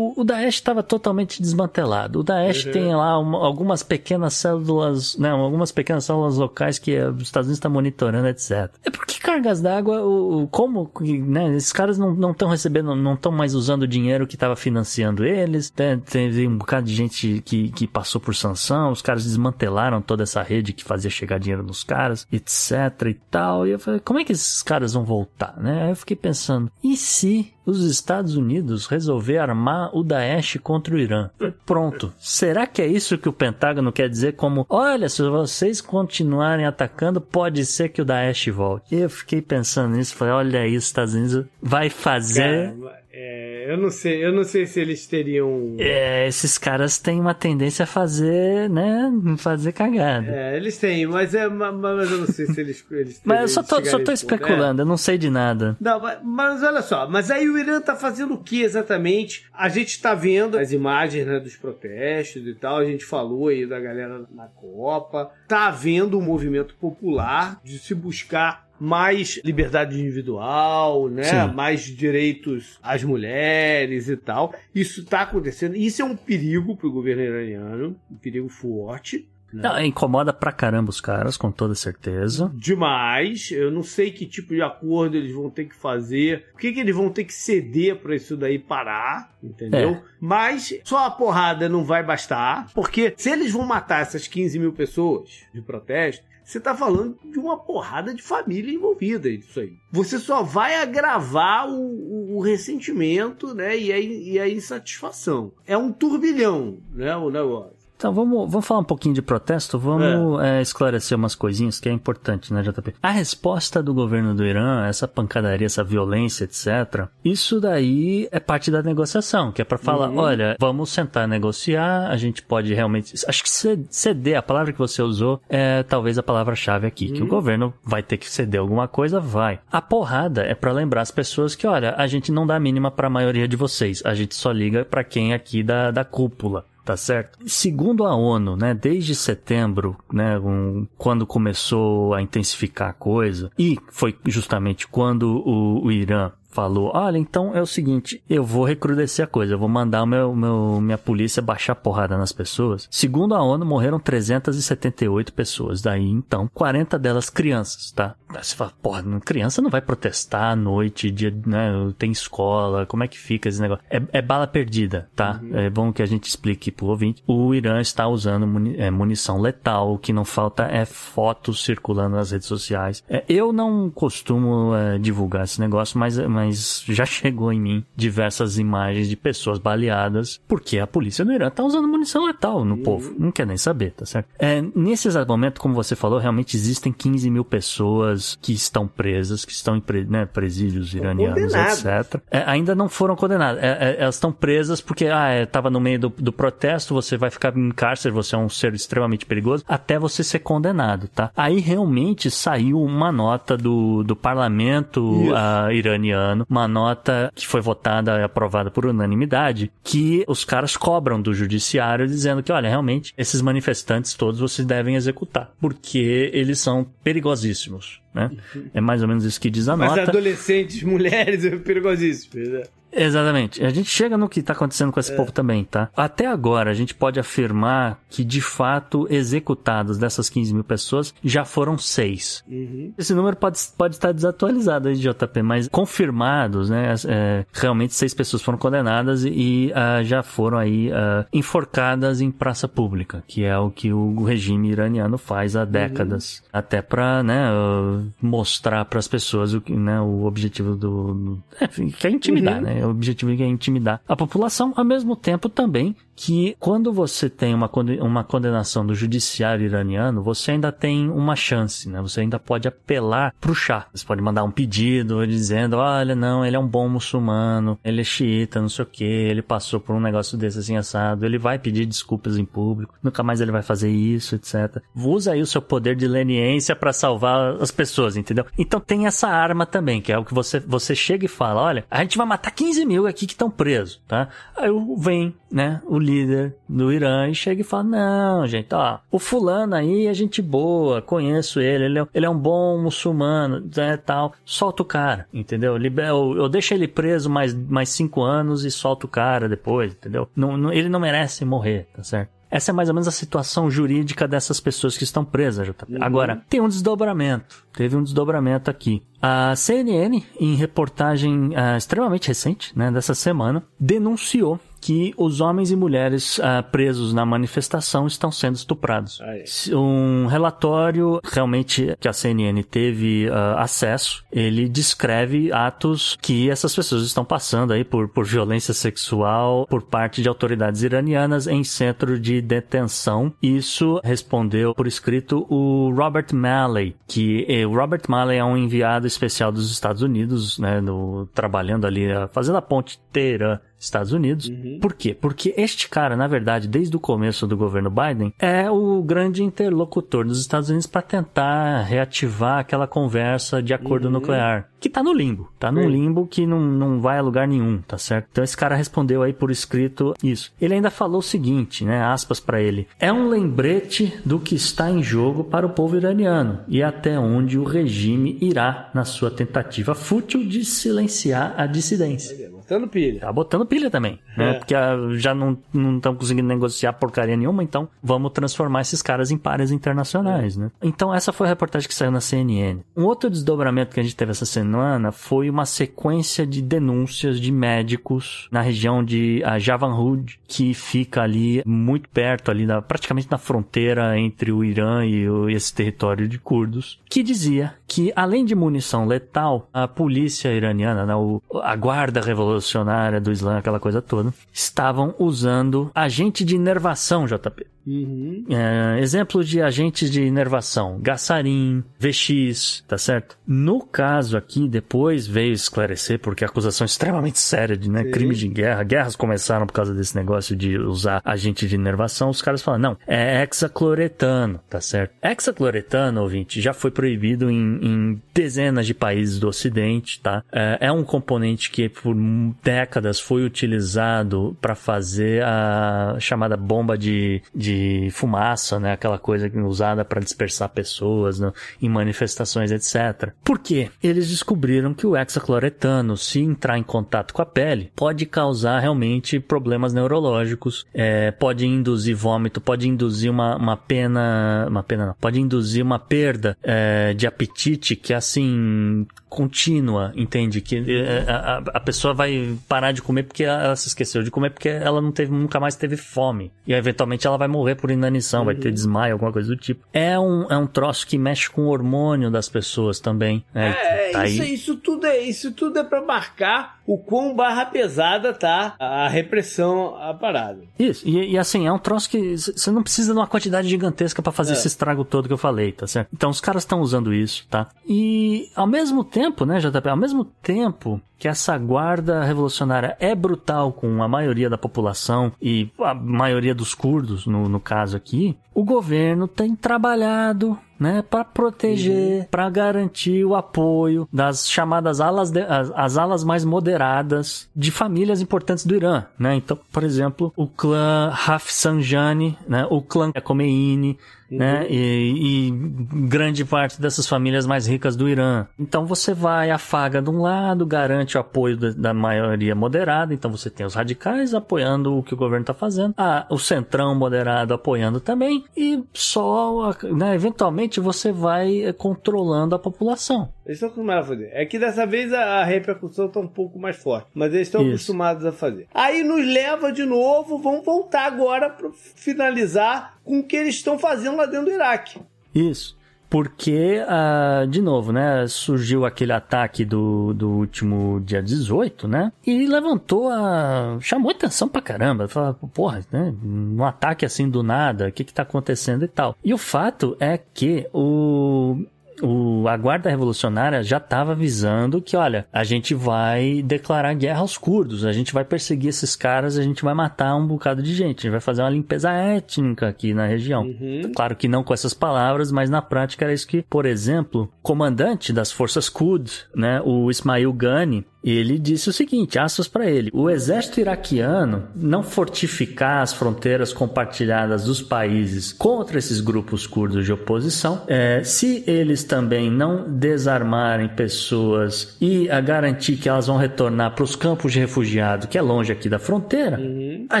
o, o Daesh estava totalmente desmantelado. O Daesh uhum. tem lá uma, algumas pequenas células, né? Algumas pequenas células locais que os Estados Unidos estão tá monitorando, etcétera. É porque cargas d'água, o, o, como, né, esses caras não estão recebendo, não estão mais usando o dinheiro que estava financiando eles, tem, tem um bocado de gente que, que passou por sanção, os caras desmantelaram toda essa rede que fazia chegar dinheiro nos caras, etcétera e tal, e eu falei, como é que esses caras vão voltar, né? Aí eu fiquei pensando, e se os Estados Unidos resolver armar o Daesh contra o Irã? Pronto. Será que é isso que o Pentágono quer dizer como, olha, se vocês continuarem atacando, pode ser que o Daesh volte? E eu fiquei pensando nisso, falei, olha isso, Estados Unidos vai fazer... Caramba. É, eu não sei, eu não sei se eles teriam... É, esses caras têm uma tendência a fazer, né, fazer cagada. É, eles têm, mas, é, mas eu não sei se eles... eles mas eu só tô, só tô especulando, é. Eu não sei de nada. Não, mas, mas olha só, mas aí o Irã tá fazendo o que exatamente? A gente tá vendo as imagens, né, dos protestos e tal, a gente falou aí da galera na Copa, tá havendo um movimento popular de se buscar mais liberdade individual, né? Sim. Mais direitos às mulheres e tal. Isso está acontecendo. Isso é um perigo para o governo iraniano, um perigo forte. Né? Não, incomoda pra caramba os caras, com toda certeza. Demais. Eu não sei que tipo de acordo eles vão ter que fazer. O que, que eles vão ter que ceder pra isso daí parar, entendeu? É. Mas só a porrada não vai bastar, porque se eles vão matar essas quinze mil pessoas de protesto, você tá falando de uma porrada de família envolvida nisso aí. Você só vai agravar o, o, o ressentimento, né, e a, e a insatisfação. É um turbilhão, né, o negócio. Então, vamos, vamos falar um pouquinho de protesto, vamos é. É, esclarecer umas coisinhas que é importante, né, J P? A resposta do governo do Irã, essa pancadaria, essa violência, etcétera, isso daí é parte da negociação, que é pra falar, uhum. olha, vamos sentar a negociar, a gente pode realmente... Acho que ceder, a palavra que você usou, é talvez a palavra-chave aqui, uhum. que o governo vai ter que ceder alguma coisa, vai. A porrada é pra lembrar as pessoas que, olha, a gente não dá mínima pra maioria de vocês, a gente só liga pra quem aqui da, da cúpula. Tá certo? Segundo a ONU, né, desde setembro, né, um, quando começou a intensificar a coisa, e foi justamente quando o, o Irã falou, olha, então é o seguinte, eu vou recrudescer a coisa, eu vou mandar o meu, meu, minha polícia baixar porrada nas pessoas. Segundo a ONU, morreram trezentas e setenta e oito pessoas, daí então quarenta delas crianças, tá? Aí você fala, porra, criança não vai protestar à noite, dia, né, tem escola, como é que fica esse negócio? É, é bala perdida, tá? Uhum. É bom que a gente explique pro ouvinte. O Irã está usando muni- é, munição letal, o que não falta é fotos circulando nas redes sociais. É, eu não costumo é, divulgar esse negócio, mas, mas mas já chegou em mim diversas imagens de pessoas baleadas, porque a polícia do Irã tá usando munição letal no povo. Não quer nem saber, tá certo? É, nesse exato momento, como você falou, realmente existem quinze mil pessoas que estão presas, que estão em pre, né, presídios iranianos, etcétera. É, ainda não foram condenadas. É, é, elas estão presas porque, ah, é, tava no meio do, do protesto, você vai ficar em cárcere, você é um ser extremamente perigoso, até você ser condenado, tá? Aí realmente saiu uma nota do, do parlamento uh, iraniano, uma nota que foi votada e aprovada por unanimidade, que os caras cobram do judiciário dizendo que, olha, realmente, esses manifestantes todos vocês devem executar, porque eles são perigosíssimos, né? Uhum. É mais ou menos isso que diz a Mas nota. Mas adolescentes, mulheres, é perigosíssimos, né? Exatamente. A gente chega no que está acontecendo com esse é. povo também, tá? Até agora, a gente pode afirmar que, de fato, executados dessas quinze mil pessoas, já foram seis. Uhum. Esse número pode, pode estar desatualizado aí, J P, mas confirmados, né? É, realmente, seis pessoas foram condenadas e uh, já foram aí uh, enforcadas em praça pública, que é o que o regime iraniano faz há décadas. Uhum. Até para, né, uh, mostrar para as pessoas o, né, o objetivo do... Enfim, que é intimidar, uhum. né? O objetivo é intimidar a população, ao mesmo tempo também que quando você tem uma, uma condenação do judiciário iraniano, você ainda tem uma chance, né? Você ainda pode apelar pro Shah. Você pode mandar um pedido dizendo, olha, não, ele é um bom muçulmano, ele é xiita, não sei o que, ele passou por um negócio desse assim assado, ele vai pedir desculpas em público, nunca mais ele vai fazer isso, etcétera. Usa aí o seu poder de leniência para salvar as pessoas, entendeu? Então tem essa arma também, que é o que você, você chega e fala, olha, a gente vai matar quinze mil aqui que estão presos, tá? Aí vem, né, o líder do Irã e chega e fala, não, gente, ó, o fulano aí é gente boa, conheço ele, ele é, ele é um bom muçulmano, né, tal, solta o cara, entendeu? Eu, eu deixo ele preso mais, mais cinco anos e solto o cara depois, entendeu? Não, não, ele não merece morrer, tá certo? Essa é mais ou menos a situação jurídica dessas pessoas que estão presas, J P. Uhum. Agora, tem um desdobramento, teve um desdobramento aqui. A C N N, em reportagem uh, extremamente recente, né, dessa semana, denunciou que os homens e mulheres uh, presos na manifestação estão sendo estuprados. Ai. Um relatório realmente que a C N N teve uh, acesso, ele descreve atos que essas pessoas estão passando aí por, por violência sexual por parte de autoridades iranianas em centro de detenção. Isso respondeu por escrito o Robert Malley, que eh, o Robert Malley é um enviado especial dos Estados Unidos, né, no, trabalhando ali, fazendo a ponte Teherã Estados Unidos. Uhum. Por quê? Porque este cara, na verdade, desde o começo do governo Biden, é o grande interlocutor dos Estados Unidos para tentar reativar aquela conversa de acordo uhum. nuclear, que tá no limbo. Tá num limbo que não, não vai a lugar nenhum, tá certo? Então esse cara respondeu aí por escrito isso. Ele ainda falou o seguinte, né, aspas para ele, é um lembrete do que está em jogo para o povo iraniano e até onde o regime irá na sua tentativa fútil de silenciar a dissidência. Botando pilha. Tá botando pilha também, né? É. Porque já não estão conseguindo negociar porcaria nenhuma, então vamos transformar esses caras em pares internacionais, é. né? Então essa foi a reportagem que saiu na C N N. Um outro desdobramento que a gente teve essa semana foi uma sequência de denúncias de médicos na região de Javanhud, que fica ali muito perto, ali na, praticamente na fronteira entre o Irã e o, esse território de curdos, que dizia que além de munição letal, a polícia iraniana, né, o, a guarda revolucionária revolucionária do Islã, aquela coisa toda, estavam usando agente de inervação, J P. Uhum. É, exemplo de agentes de inervação, gassarim, V X, tá certo? No caso aqui, depois veio esclarecer, porque a acusação é extremamente séria de, né, crime de guerra, guerras começaram por causa desse negócio de usar agente de inervação, os caras falaram, não, é hexacloretano, tá certo? Hexacloretano, ouvinte, já foi proibido em, em dezenas de países do Ocidente, tá? É, é um componente que por décadas foi utilizado para fazer a chamada bomba de, de fumaça, né? Aquela coisa usada para dispersar pessoas, né, em manifestações, etcétera. Por quê? Eles descobriram que o hexacloretano, se entrar em contato com a pele, pode causar realmente problemas neurológicos, é, pode induzir vômito, pode induzir uma, uma pena... Uma pena não. Pode induzir uma perda é, de apetite que, assim, contínua, entende? Que é, a, a pessoa vai parar de comer porque ela se esqueceu de comer, porque ela não teve, nunca mais teve fome. E, eventualmente, ela vai morrer por inanição, uhum. vai ter desmaio, alguma coisa do tipo. É um, é um troço que mexe com o hormônio das pessoas também. Né? É, é, tá isso, isso tudo é isso tudo é para marcar o quão barra pesada tá a repressão à parada. Isso, e, e assim, é um troço que você não precisa de uma quantidade gigantesca para fazer é. esse estrago todo que eu falei, tá certo? Então os caras estão usando isso, tá? E ao mesmo tempo, né, J P, ao mesmo tempo que essa guarda revolucionária é brutal com a maioria da população e a maioria dos curdos, no, no caso aqui, o governo tem trabalhado, né, para proteger, uhum. para garantir o apoio das chamadas alas, de, as, as alas mais moderadas de famílias importantes do Irã, né? Então, por exemplo, o clã Rafsanjani, né, o clã Khomeini, uhum. né, e, e grande parte dessas famílias mais ricas do Irã. Então você vai, afaga de um lado, garante o apoio da, da maioria moderada, então você tem os radicais apoiando o que o governo está fazendo, ah, o centrão moderado apoiando também, e só, né, eventualmente você vai controlando a população. Eles estão acostumados a fazer. É que dessa vez a repercussão está um pouco mais forte, mas eles estão Isso. acostumados a fazer. Aí nos leva de novo, vamos voltar agora para finalizar com o que eles estão fazendo lá dentro do Iraque. Isso. Porque, ah, de novo, né, surgiu aquele ataque do, do último dia dezoito, né, e levantou a... chamou atenção pra caramba, falou, porra, né, um ataque assim do nada, o que que tá acontecendo e tal. E o fato é que o... O, a guarda revolucionária já estava avisando que, olha, a gente vai declarar guerra aos curdos, a gente vai perseguir esses caras, a gente vai matar um bocado de gente, a gente vai fazer uma limpeza étnica aqui na região. Uhum. Claro que não com essas palavras, mas na prática era isso que, por exemplo, o comandante das forças Qud, né, o Ismail Ghani, ele disse o seguinte, aspas para ele, o exército iraquiano não fortificar as fronteiras compartilhadas dos países contra esses grupos curdos de oposição, é, se eles também não desarmarem pessoas e a garantir que elas vão retornar para os campos de refugiado, que é longe aqui da fronteira, uhum. a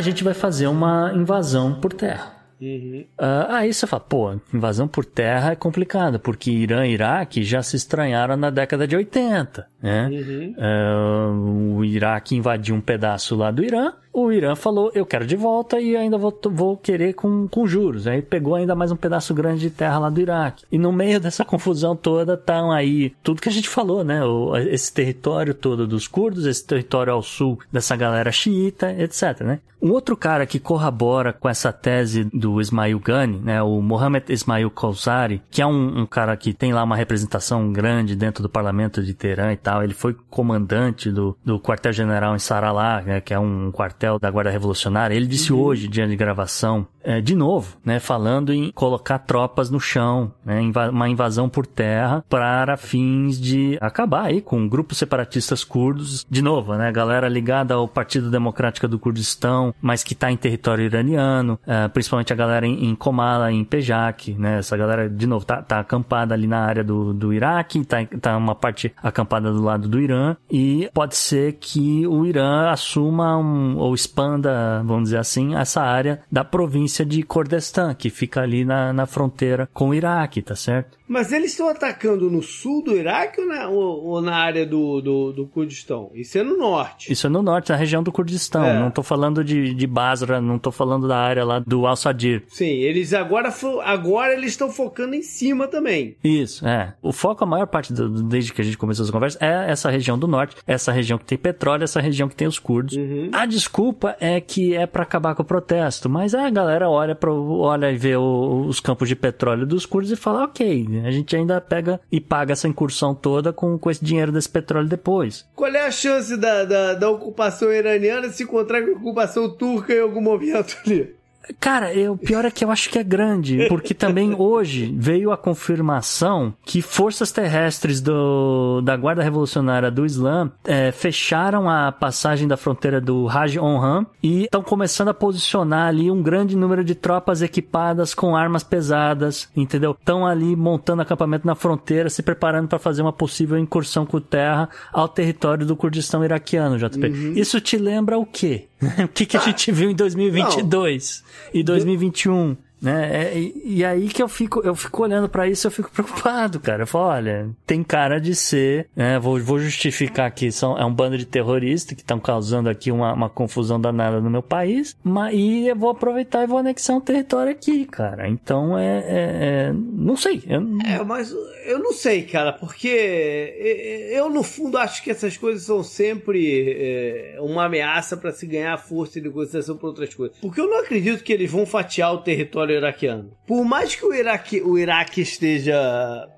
gente vai fazer uma invasão por terra. Uhum. Uh, aí você fala, pô, invasão por terra é complicada, porque Irã e Iraque já se estranharam na década de oitenta, né? Uhum. Uh, o Iraque invadiu um pedaço lá do Irã, o Irã falou, eu quero de volta e ainda vou, vou querer com, com juros. Aí pegou ainda mais um pedaço grande de terra lá do Iraque. E no meio dessa confusão toda estão aí tudo que a gente falou, né? O, esse território todo dos curdos, esse território ao sul dessa galera xiita, etcétera, né? Um outro cara que corrobora com essa tese do Ismail Ghani, né? O Mohammed Ismail Kousari, que é um, um cara que tem lá uma representação grande dentro do parlamento de Teherã e tal. Ele foi comandante do, do quartel-general em Saralá, né? Que é um quartel da Guarda Revolucionária, ele disse uhum. hoje, dia de gravação, é, de novo, né, falando em colocar tropas no chão, né, inv- uma invasão por terra para fins de acabar aí com grupos separatistas curdos, de novo, né, galera ligada ao Partido Democrático do Kurdistão, mas que está em território iraniano, é, principalmente a galera em, em Komala, em Pejak, né, essa galera, de novo, tá, tá acampada ali na área do, do Iraque, tá, tá uma parte acampada do lado do Irã, e pode ser que o Irã assuma um, ou expanda, vamos dizer assim, essa área da província de Kurdistão, que fica ali na, na fronteira com o Iraque, tá certo? Mas eles estão atacando no sul do Iraque ou na, ou, ou na área do, do, do Kurdistão? Isso é no norte. Isso é no norte, na região do Kurdistão. É. Não estou falando de, de Basra, não estou falando da área lá do Al-Sadir. Sim, eles agora agora eles estão focando em cima também. Isso, é. O foco, a maior parte, do, desde que a gente começou essa conversa, é essa região do norte, essa região que tem petróleo, essa região que tem os curdos. Uhum. A desculpa é que é para acabar com o protesto, mas a galera olha, pra, olha e vê o, os campos de petróleo dos curdos e fala, ok, a gente ainda pega e paga essa incursão toda com, com esse dinheiro desse petróleo depois. Qual é a chance da, da, da ocupação iraniana se encontrar com a ocupação turca em algum momento ali? Cara, eu, o pior é que eu acho que é grande, porque também hoje veio a confirmação que forças terrestres do, da Guarda Revolucionária do Islã é, fecharam a passagem da fronteira do Hajj Onham e estão começando a posicionar ali um grande número de tropas equipadas com armas pesadas, entendeu? Estão ali montando acampamento na fronteira, se preparando para fazer uma possível incursão com terra ao território do Kurdistão iraquiano, J P. Uhum. Isso te lembra o quê? O que, que a gente viu em dois mil e vinte e dois? Não. E dois mil e vinte e um, Né? E, e aí que eu fico, eu fico olhando pra isso, eu fico preocupado, cara. Eu falo, olha, tem cara de ser, né? Vou, vou justificar aqui, são, é um bando de terroristas que estão causando aqui uma, uma confusão danada no meu país, mas, e eu vou aproveitar e vou anexar um território aqui, cara. Então é... é, é não sei. Eu... É, mas eu não sei, cara, porque eu no fundo acho que essas coisas são sempre é, uma ameaça pra se ganhar força de negociação por outras coisas. Porque eu não acredito que eles vão fatiar o território iraquiano. Por mais que o Iraque, o Iraque esteja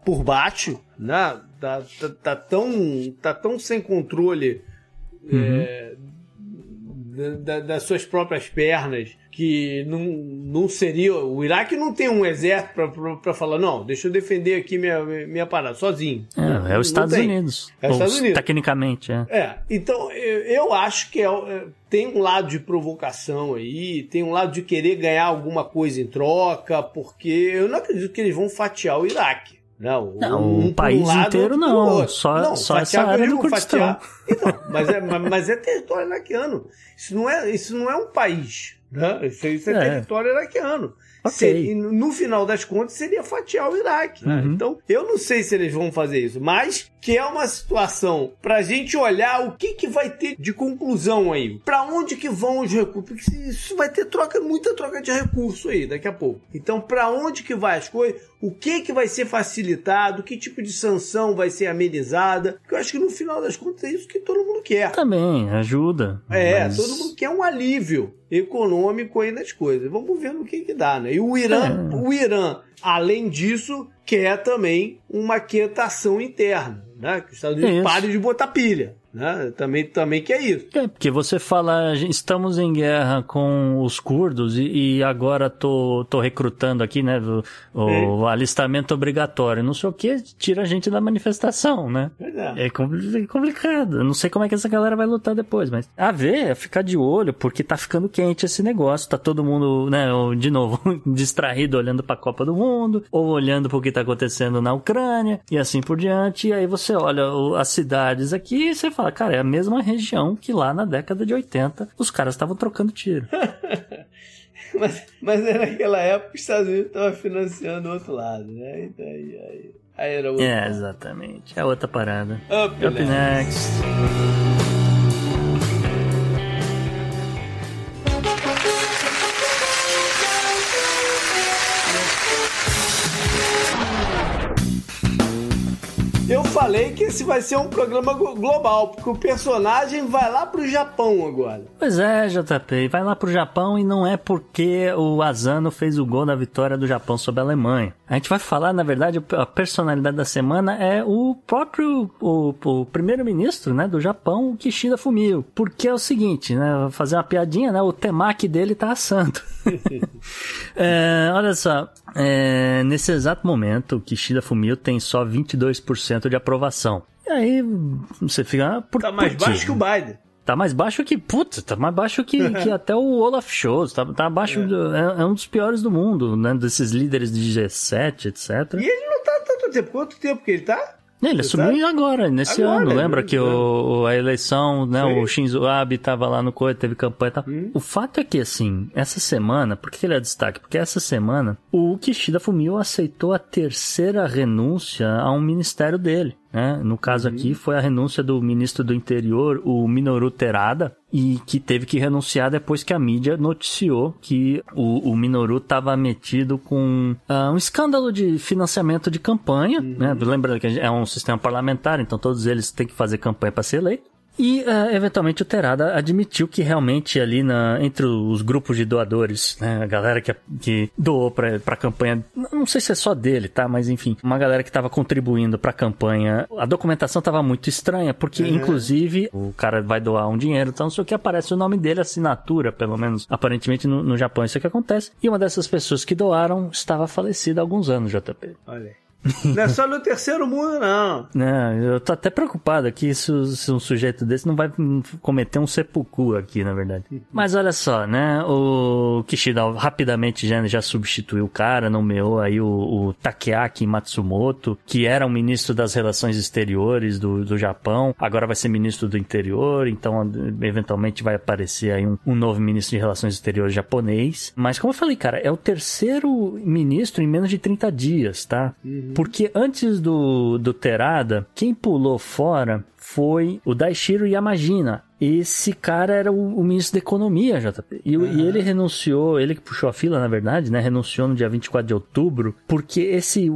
por baixo, né? tá, tá, tá, tão, tá tão sem controle uhum. é, da, das suas próprias pernas que não, não seria... O Iraque não tem um exército pra, pra, pra falar, não, deixa eu defender aqui minha, minha parada, sozinho. É, é os Estados Unidos. É os Estados Unidos. Tecnicamente, é. É, então eu, eu acho que é... é tem um lado de provocação aí, tem um lado de querer ganhar alguma coisa em troca, porque eu não acredito que eles vão fatiar o Iraque. Não, não um, o país um lado, inteiro não, só, não, só essa área do Kurdistão. Então, mas, é, mas é território iraquiano. Isso não é, isso não é um país, né? Isso, isso é, é território iraquiano. Okay. Seria, no final das contas, seria fatiar o Iraque. Uhum. Né? Então, eu não sei se eles vão fazer isso, mas que é uma situação pra gente olhar o que, que vai ter de conclusão aí. Pra onde que vão os recursos? Porque isso vai ter troca, muita troca de recurso aí daqui a pouco. Então, pra onde que vai as coisas? O que que vai ser facilitado? Que tipo de sanção vai ser amenizada? Porque eu acho que no final das contas é isso que todo mundo quer. Também, ajuda. É, mas... todo mundo quer um alívio econômico aí nas coisas. Vamos ver no que que dá, né? E o Irã, é. o Irã, além disso, quer também uma quietação interna, né? Que os Estados Unidos é parem de botar pilha. Né? Também, também que é isso. É, porque você fala, estamos em guerra com os curdos e, e agora tô, tô recrutando aqui, né, do, o é. alistamento obrigatório, não sei o que, tira a gente da manifestação, né? É, é complicado. Não sei como é que essa galera vai lutar depois, mas a ver, é ficar de olho, porque tá ficando quente esse negócio, tá todo mundo, né, de novo, distraído olhando pra Copa do Mundo, ou olhando pro que tá acontecendo na Ucrânia, e assim por diante, e aí você olha as cidades aqui e você fala, cara, é a mesma região que lá na década de oitenta os caras estavam trocando tiro. mas, mas era naquela época que os Estados Unidos estavam financiando o outro lado, né? Então, aí, aí, aí era outra. É, exatamente. É outra parada. Up, Up next. next. Eu falei que esse vai ser um programa global, porque o personagem vai lá pro Japão agora. Pois é, J P, vai lá pro Japão e não é porque o Asano fez o gol da vitória do Japão sobre a Alemanha. A gente vai falar, na verdade, a personalidade da semana é o próprio o, o primeiro-ministro, né, do Japão, o Kishida Fumio. Porque é o seguinte, né, vou fazer uma piadinha, né, o temaki dele tá assando. é, olha só, é, nesse exato momento, o Kishida Fumio tem só vinte e dois por cento de aprovação. E aí você fica... Ah, por, tá mais por baixo que o Biden. Tá mais baixo que... Puta, tá mais baixo que, que até o Olaf Scholz. Tá, tá abaixo... É. Do, é, é um dos piores do mundo, né? Desses líderes de G sete, etcétera. E ele não tá tanto tempo. Quanto tempo que ele tá? Ele assumiu agora, nesse agora, ano. Lembra é que o, a eleição, né, o Shinzo Abe tava lá no coito, teve campanha e tal. Hum. O fato é que, assim, essa semana... Por que ele é destaque? Porque essa semana o Kishida Fumio aceitou a terceira renúncia a um ministério dele. Né? No caso aqui, foi a renúncia do ministro do Interior, o Minoru Terada, e que teve que renunciar depois que a mídia noticiou que o, o Minoru estava metido com uh, um escândalo de financiamento de campanha. Uhum. Né? Lembrando que é um sistema parlamentar, então todos eles têm que fazer campanha para ser eleito. E, uh, eventualmente, o Terada admitiu que realmente ali na, entre os grupos de doadores, né, a galera que, que doou pra, pra campanha, não sei se é só dele, tá? Mas, enfim, uma galera que tava contribuindo pra campanha, a documentação tava muito estranha, porque, uhum. inclusive, o cara vai doar um dinheiro, então, não sei o que, aparece o nome dele, assinatura, pelo menos, aparentemente, no, no Japão, isso é que acontece. E uma dessas pessoas que doaram estava falecida há alguns anos, J P. Olha aí. Não é só no terceiro mundo, não. Não, eu tô até preocupado aqui se, se um sujeito desse não vai cometer um seppuku aqui, na verdade. Mas olha só, né? O Kishida rapidamente já, já substituiu o cara, nomeou aí o, o Takeaki Matsumoto, que era o ministro das Relações Exteriores do, do Japão, agora vai ser ministro do Interior, então eventualmente vai aparecer aí um, um novo ministro de Relações Exteriores japonês. Mas como eu falei, cara, é o terceiro ministro em menos de trinta dias, tá? Uhum. Porque antes do, do Terada, quem pulou fora foi o Daishiro Yamagina. Esse cara era o, o ministro da Economia, J P. E, uhum. e ele renunciou, ele que puxou a fila, na verdade, né? Renunciou no dia vinte e quatro de outubro, porque esse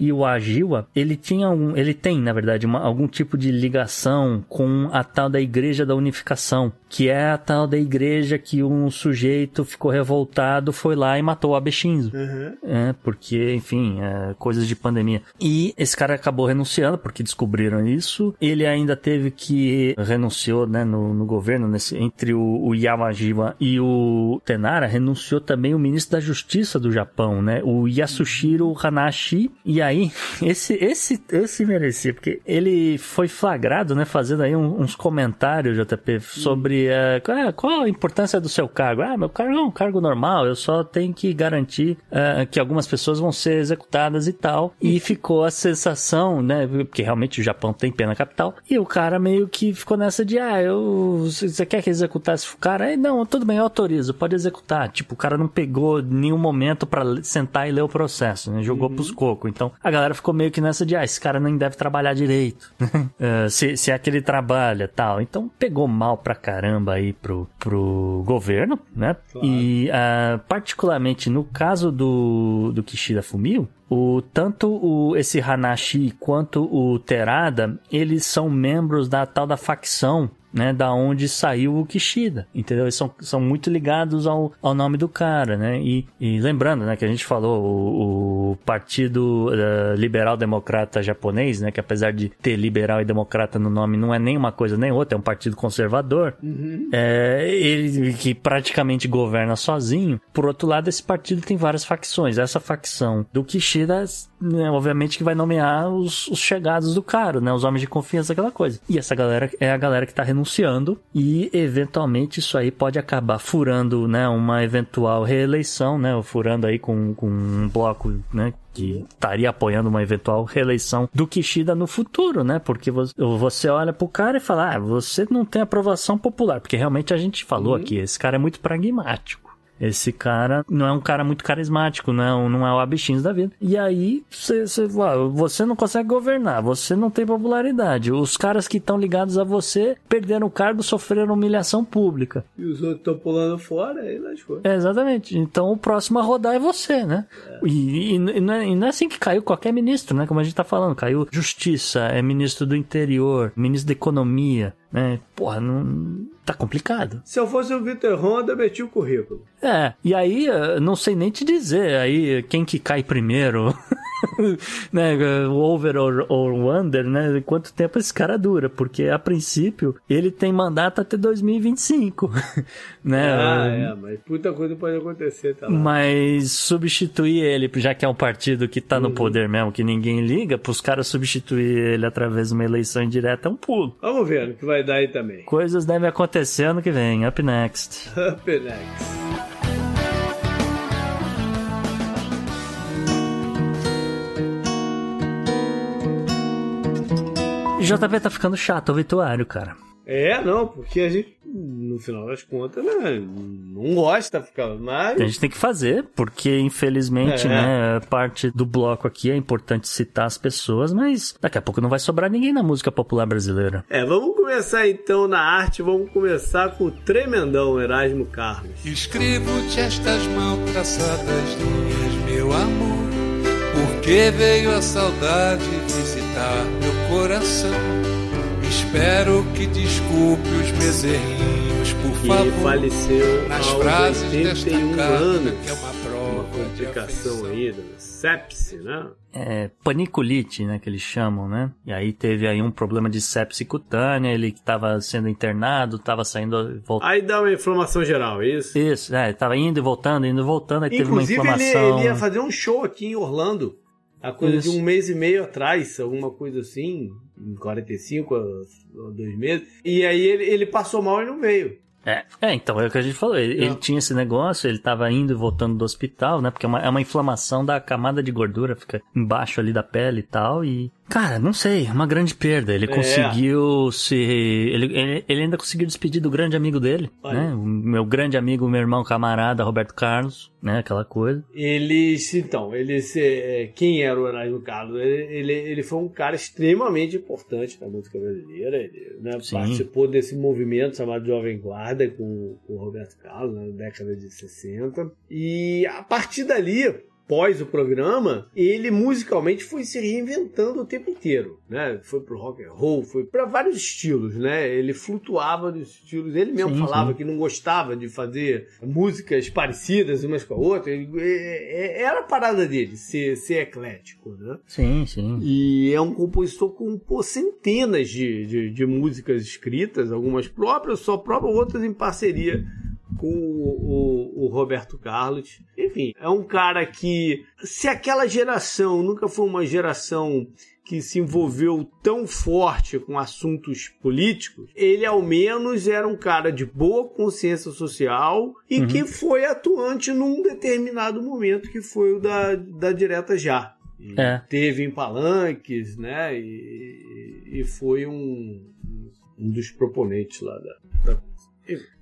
Iwajiwa, ele tinha um, ele tem, na verdade, uma, algum tipo de ligação com a tal da Igreja da Unificação, que é a tal da igreja que um sujeito ficou revoltado, foi lá e matou o Abe Shinzo. Uhum. É, porque, enfim, é, coisas de pandemia. E esse cara acabou renunciando, porque descobriram isso. Ele ainda teve que renunciou, né? No No, no governo, nesse, entre o, o Yamajiwa e o Tenara, renunciou também o ministro da Justiça do Japão, né? O Yasushiro Hanashi. E aí, esse, esse, esse merecia, porque ele foi flagrado, né? Fazendo aí um, uns comentários, J P, sobre uh, qual a importância do seu cargo. Ah, meu cargo é um cargo normal, eu só tenho que garantir uh, que algumas pessoas vão ser executadas e tal. E ficou a sensação, né? Porque realmente o Japão tem pena capital. E o cara meio que ficou nessa de, ah, eu você quer que executasse o cara? Não, tudo bem, eu autorizo, pode executar. Tipo, o cara não pegou nenhum momento pra sentar e ler o processo, né? Jogou uhum. pros cocos. Então, a galera ficou meio que nessa de, ah, esse cara nem deve trabalhar direito. uh, se, se é que ele trabalha, tal. Então, pegou mal pra caramba aí pro, pro governo, né? Claro. E, uh, particularmente no caso do, do Kishida Fumio, O, tanto o, esse Hanashi quanto o Terada, eles são membros da tal da facção, né, da onde saiu o Kishida, entendeu? Eles são, são muito ligados ao, ao nome do cara, né? E, e lembrando, né, que a gente falou, o, o Partido uh, Liberal Democrata Japonês, né, que apesar de ter liberal e democrata no nome, não é nem uma coisa nem outra, é um partido conservador, uhum. é, ele que praticamente governa sozinho. Por outro lado, esse partido tem várias facções. Essa facção do Kishida, Das, né, obviamente que vai nomear os, os chegados do cara, né, os homens de confiança, aquela coisa. E essa galera é a galera que tá renunciando e, eventualmente, isso aí pode acabar furando, né, uma eventual reeleição, né, ou furando aí com, com um bloco, né, que estaria apoiando uma eventual reeleição do Kishida no futuro, né? Porque você olha pro cara e fala, ah, você não tem aprovação popular, porque realmente a gente falou uhum. aqui, esse cara é muito pragmático. Esse cara não é um cara muito carismático, não é, um, não é o Abe Shinzo da vida. E aí, cê, cê, você não consegue governar, você não tem popularidade. Os caras que estão ligados a você perderam o cargo, sofreram humilhação pública. E os outros estão pulando fora, aí nós foi. É, exatamente. Então, o próximo a rodar é você, né? É. E, e, e, não é, e não é assim que caiu qualquer ministro, né? Como a gente tá falando, caiu Justiça, é ministro do Interior, ministro da Economia. É, porra, não... tá complicado. Se eu fosse o Vitor Honda, eu meti o currículo. É, e aí, não sei nem te dizer, aí, quem que cai primeiro... né, over or, or under, né, quanto tempo esse cara dura, porque a princípio ele tem mandato até dois mil e vinte e cinco, né? Ah, é, mas puta coisa pode acontecer, tá lá. Mas substituir ele, já que é um partido que tá uhum. no poder mesmo, que ninguém liga, pros caras substituir ele através de uma eleição indireta é um pulo. Vamos ver o que vai dar aí também. Coisas devem acontecer ano que vem. Up next. Up next. J P, tá ficando chato o obituário, cara. É, não, porque a gente, no final das contas, né, não gosta de ficar mais... A gente tem que fazer, porque, infelizmente, é. né, parte do bloco aqui é importante citar as pessoas, mas daqui a pouco não vai sobrar ninguém na música popular brasileira. É, vamos começar então na arte, vamos começar com o tremendão Erasmo Carlos. Escrevo-te estas maltraçadas linhas, meu amor, porque veio a saudade visitar meu coração. Espero que desculpe os meus errinhos, por que favor. Ele faleceu nas frases oitenta e um anos, que é uma prova uma complicação aí, sepse, né? É, paniculite, né, que eles chamam, né? E aí teve aí um problema de sepse cutânea, ele que tava sendo internado, tava saindo... Volta... Aí dá uma inflamação geral, isso? Isso, é, tava indo e voltando, indo e voltando, aí inclusive, teve uma inflamação... Inclusive, ele, ele ia fazer um show aqui em Orlando. a coisa Isso. de um mês e meio atrás, alguma coisa assim, quarenta e cinco a dois meses, e aí ele, ele passou mal e não veio. É, é, então, é o que a gente falou, ele, ele tinha esse negócio, ele tava indo e voltando do hospital, né, porque é uma, é uma inflamação da camada de gordura, fica embaixo ali da pele e tal, e... Cara, não sei, uma grande perda, ele é. conseguiu se... Ele, ele, ele ainda conseguiu despedir do grande amigo dele, Olha. né, o meu grande amigo, meu irmão camarada, Roberto Carlos, né, aquela coisa. Ele, então, ele, quem era o Erasmo Carlos? Ele, ele, ele foi um cara extremamente importante na música brasileira, ele, né, participou desse movimento chamado Jovem Guarda, com o Roberto Carlos na década de sessenta, e a partir dali, pós o programa, ele musicalmente foi se reinventando o tempo inteiro, né? Foi pro rock and roll, foi para vários estilos, né? Ele flutuava nos estilos, ele mesmo sim, falava sim. que não gostava de fazer músicas parecidas umas com a outra, ele, era a parada dele, ser, ser eclético, né? Sim, sim. E é um compositor com pô, centenas de, de, de músicas escritas, algumas próprias, só próprias, outras em parceria com o, o, o Roberto Carlos. Enfim, é um cara que, se aquela geração nunca foi uma geração que se envolveu tão forte com assuntos políticos, ele ao menos era um cara de boa consciência social e uhum. que foi atuante num determinado momento, que foi o da, da direta já. É. Teve em palanques, né? E, e foi um, um dos proponentes lá da... da...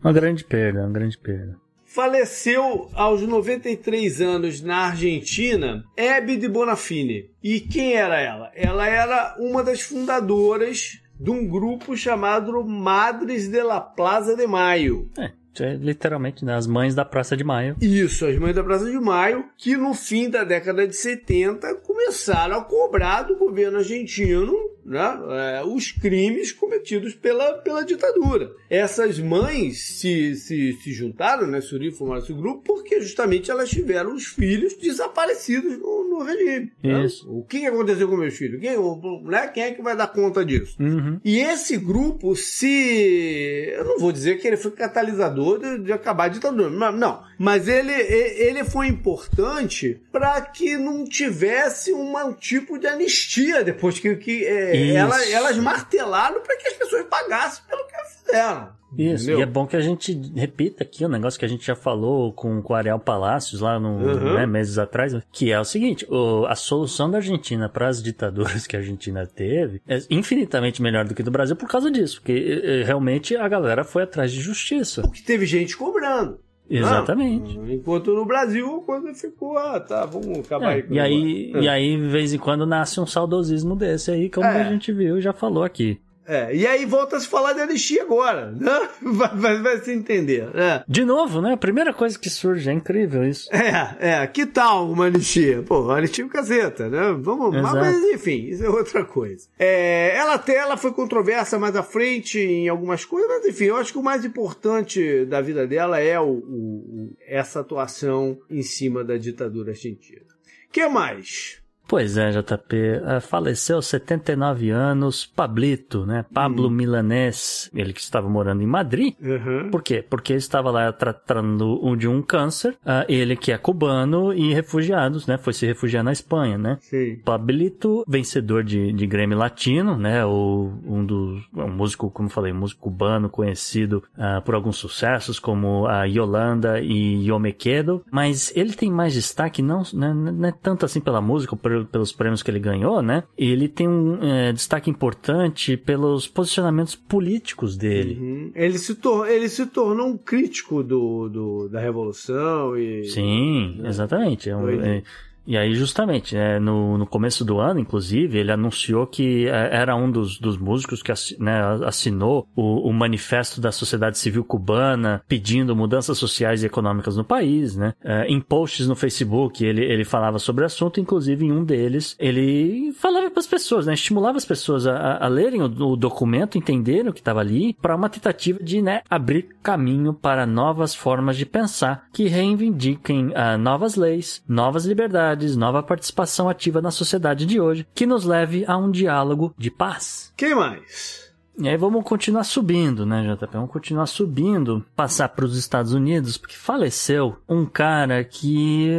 Uma grande perda, uma grande perda. Faleceu aos noventa e três anos na Argentina, Hebe de Bonafini. E quem era ela? Ela era uma das fundadoras de um grupo chamado Madres de la Plaza de Mayo. É. É, literalmente, né? As Mães da Praça de Maio. Isso, as Mães da Praça de Maio, que no fim da década de setenta começaram a cobrar do governo argentino, né, é, os crimes cometidos pela, pela ditadura. Essas mães se, se, se juntaram, né, se uniram, formaram esse grupo, porque justamente elas tiveram os filhos desaparecidos no, no regime. Isso. Né? O que aconteceu com meus filhos? Quem, né, quem é que vai dar conta disso? Uhum. E esse grupo se... Eu não vou dizer que ele foi catalisador De, de acabar a ditadura, não, mas ele, ele foi importante para que não tivesse um tipo de anistia depois que, que é, ela, elas martelaram para que as pessoas pagassem pelo que elas fizeram. Isso, entendeu? E é bom que a gente repita aqui o um negócio que a gente já falou com o Ariel Palacios lá no, uhum. né, meses atrás, que é o seguinte, o, a solução da Argentina para as ditaduras que a Argentina teve é infinitamente melhor do que do Brasil por causa disso, porque e, realmente a galera foi atrás de justiça. Porque teve gente cobrando. Exatamente. Não, enquanto no Brasil, quando ficou, ah, tá, vamos acabar é, aí. Com e, aí é. e aí, de vez em quando, nasce um saudosismo desse aí, como é. a gente viu e já falou aqui. É, e aí volta a se falar de anistia agora, né? Vai, vai, vai se entender, né? De novo, né? A primeira coisa que surge, é incrível isso. É, é, que tal uma anistia? Pô, anistia é um caceta, né? Vamos, mas, mas enfim, isso é outra coisa. É, ela até ela foi controversa mais à frente em algumas coisas, mas enfim, eu acho que o mais importante da vida dela é o, o, essa atuação em cima da ditadura argentina. O que mais? Pois é, J P, faleceu aos setenta e nove anos, Pablito, né? Pablo uhum. Milanés, ele que estava morando em Madrid. Uhum. Por quê? Porque ele estava lá tratando de um câncer, ele que é cubano e refugiados, né? Foi se refugiar na Espanha, né? Sim. Pablito, vencedor de, de Grammy Latino, né? O, um dos, um músico, como falei, um músico cubano conhecido uh, por alguns sucessos, como a Yolanda e Yo Me Quedo, mas ele tem mais destaque, não, né, não é tanto assim pela música, pelos prêmios que ele ganhou, né? Ele tem um é, destaque importante pelos posicionamentos políticos dele. Uhum. Ele, se tor- ele se tornou um crítico do, do, da Revolução e... Sim, né? Exatamente. É um, é, e aí, justamente, né, no, no começo do ano, inclusive, ele anunciou que era um dos, dos músicos que assin, né, assinou o, o manifesto da sociedade civil cubana pedindo mudanças sociais e econômicas no país, né? É, em posts no Facebook, ele, ele falava sobre o assunto, inclusive em um deles, ele falava para as pessoas, né, estimulava as pessoas a, a lerem o, o documento, entenderem o que estava ali, para uma tentativa de, né, abrir caminho para novas formas de pensar que reivindiquem uh, novas leis, novas liberdades, nova participação ativa na sociedade de hoje, que nos leve a um diálogo de paz. Quem mais? E aí vamos continuar subindo, né, J P? Vamos continuar subindo, passar para os Estados Unidos, porque faleceu um cara que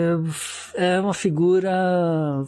é uma figura,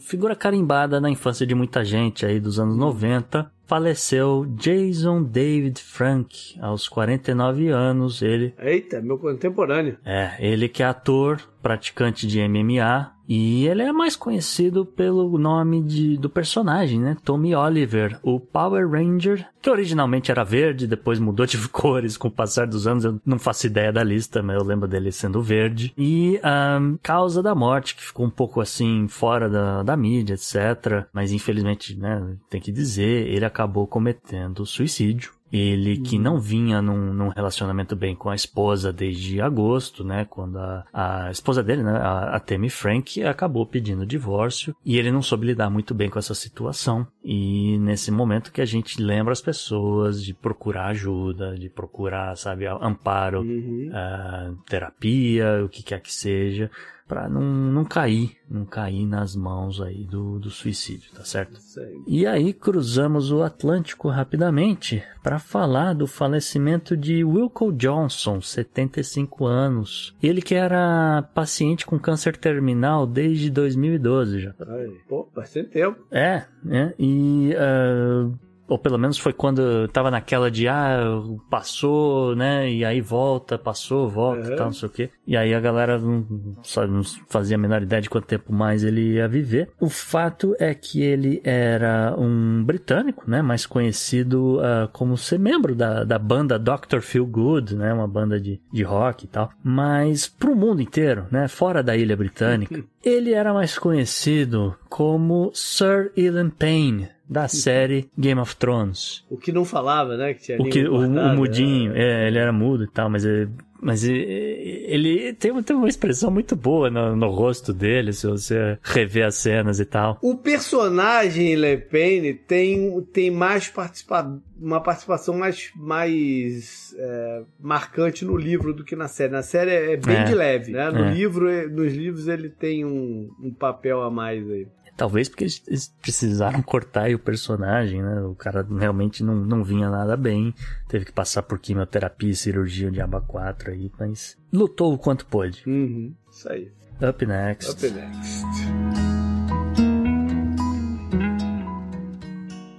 figura carimbada na infância de muita gente aí dos anos noventa. Faleceu Jason David Frank, aos quarenta e nove anos, ele... Eita, meu contemporâneo. É, ele que é ator, praticante de M M A, e ele é mais conhecido pelo nome de, do personagem, né? Tommy Oliver, o Power Ranger, que originalmente era verde, depois mudou de cores com o passar dos anos, eu não faço ideia da lista, mas eu lembro dele sendo verde. E a um, causa da morte, que ficou um pouco assim, fora da, da mídia, etcétera. Mas infelizmente, né, tem que dizer, ele acabou cometendo suicídio. Ele que não vinha num, num relacionamento bem com a esposa desde agosto, né? Quando a, a esposa dele, né? A, a Tammy Frank, acabou pedindo divórcio. E ele não soube lidar muito bem com essa situação. E nesse momento que a gente lembra as pessoas de procurar ajuda, de procurar, sabe, amparo, uhum. uh, terapia, o que quer que seja, pra não, não cair, não cair nas mãos aí do, do suicídio, tá certo? Sei. E aí cruzamos o Atlântico rapidamente para falar do falecimento de Wilco Johnson, setenta e cinco anos. Ele que era paciente com câncer terminal desde dois mil e doze já. Ai, pô, bastante tempo. É, né? E... Uh... ou pelo menos foi quando tava naquela de ah, passou, né, e aí volta, passou, volta, uhum. tal, não sei o quê. E aí a galera não, sabe, não fazia a menor ideia de quanto tempo mais ele ia viver. O fato é que ele era um britânico, né, mais conhecido uh, como ser membro da, da banda doutor Feel Good, né, uma banda de, de rock e tal, mas pro mundo inteiro, né, fora da ilha britânica, ele era mais conhecido como Sir Ilan Payne, da série Game of Thrones. O que não falava, né? Que tinha o, que, o, o mudinho, né? É, ele era mudo e tal, mas ele, mas ele, ele tem, tem uma expressão muito boa no, no rosto dele, se você rever as cenas e tal. O personagem Le Pen tem, tem mais participa, uma participação mais, mais é, marcante no livro do que na série. Na série é bem é, de leve, né? No é. livro, nos livros ele tem um, um papel a mais aí. Talvez porque eles precisaram cortar aí o personagem, né? O cara realmente não, não vinha nada bem. Teve que passar por quimioterapia e cirurgia de aba quatro aí, mas lutou o quanto pôde. Uhum, isso aí. Up next. Up next.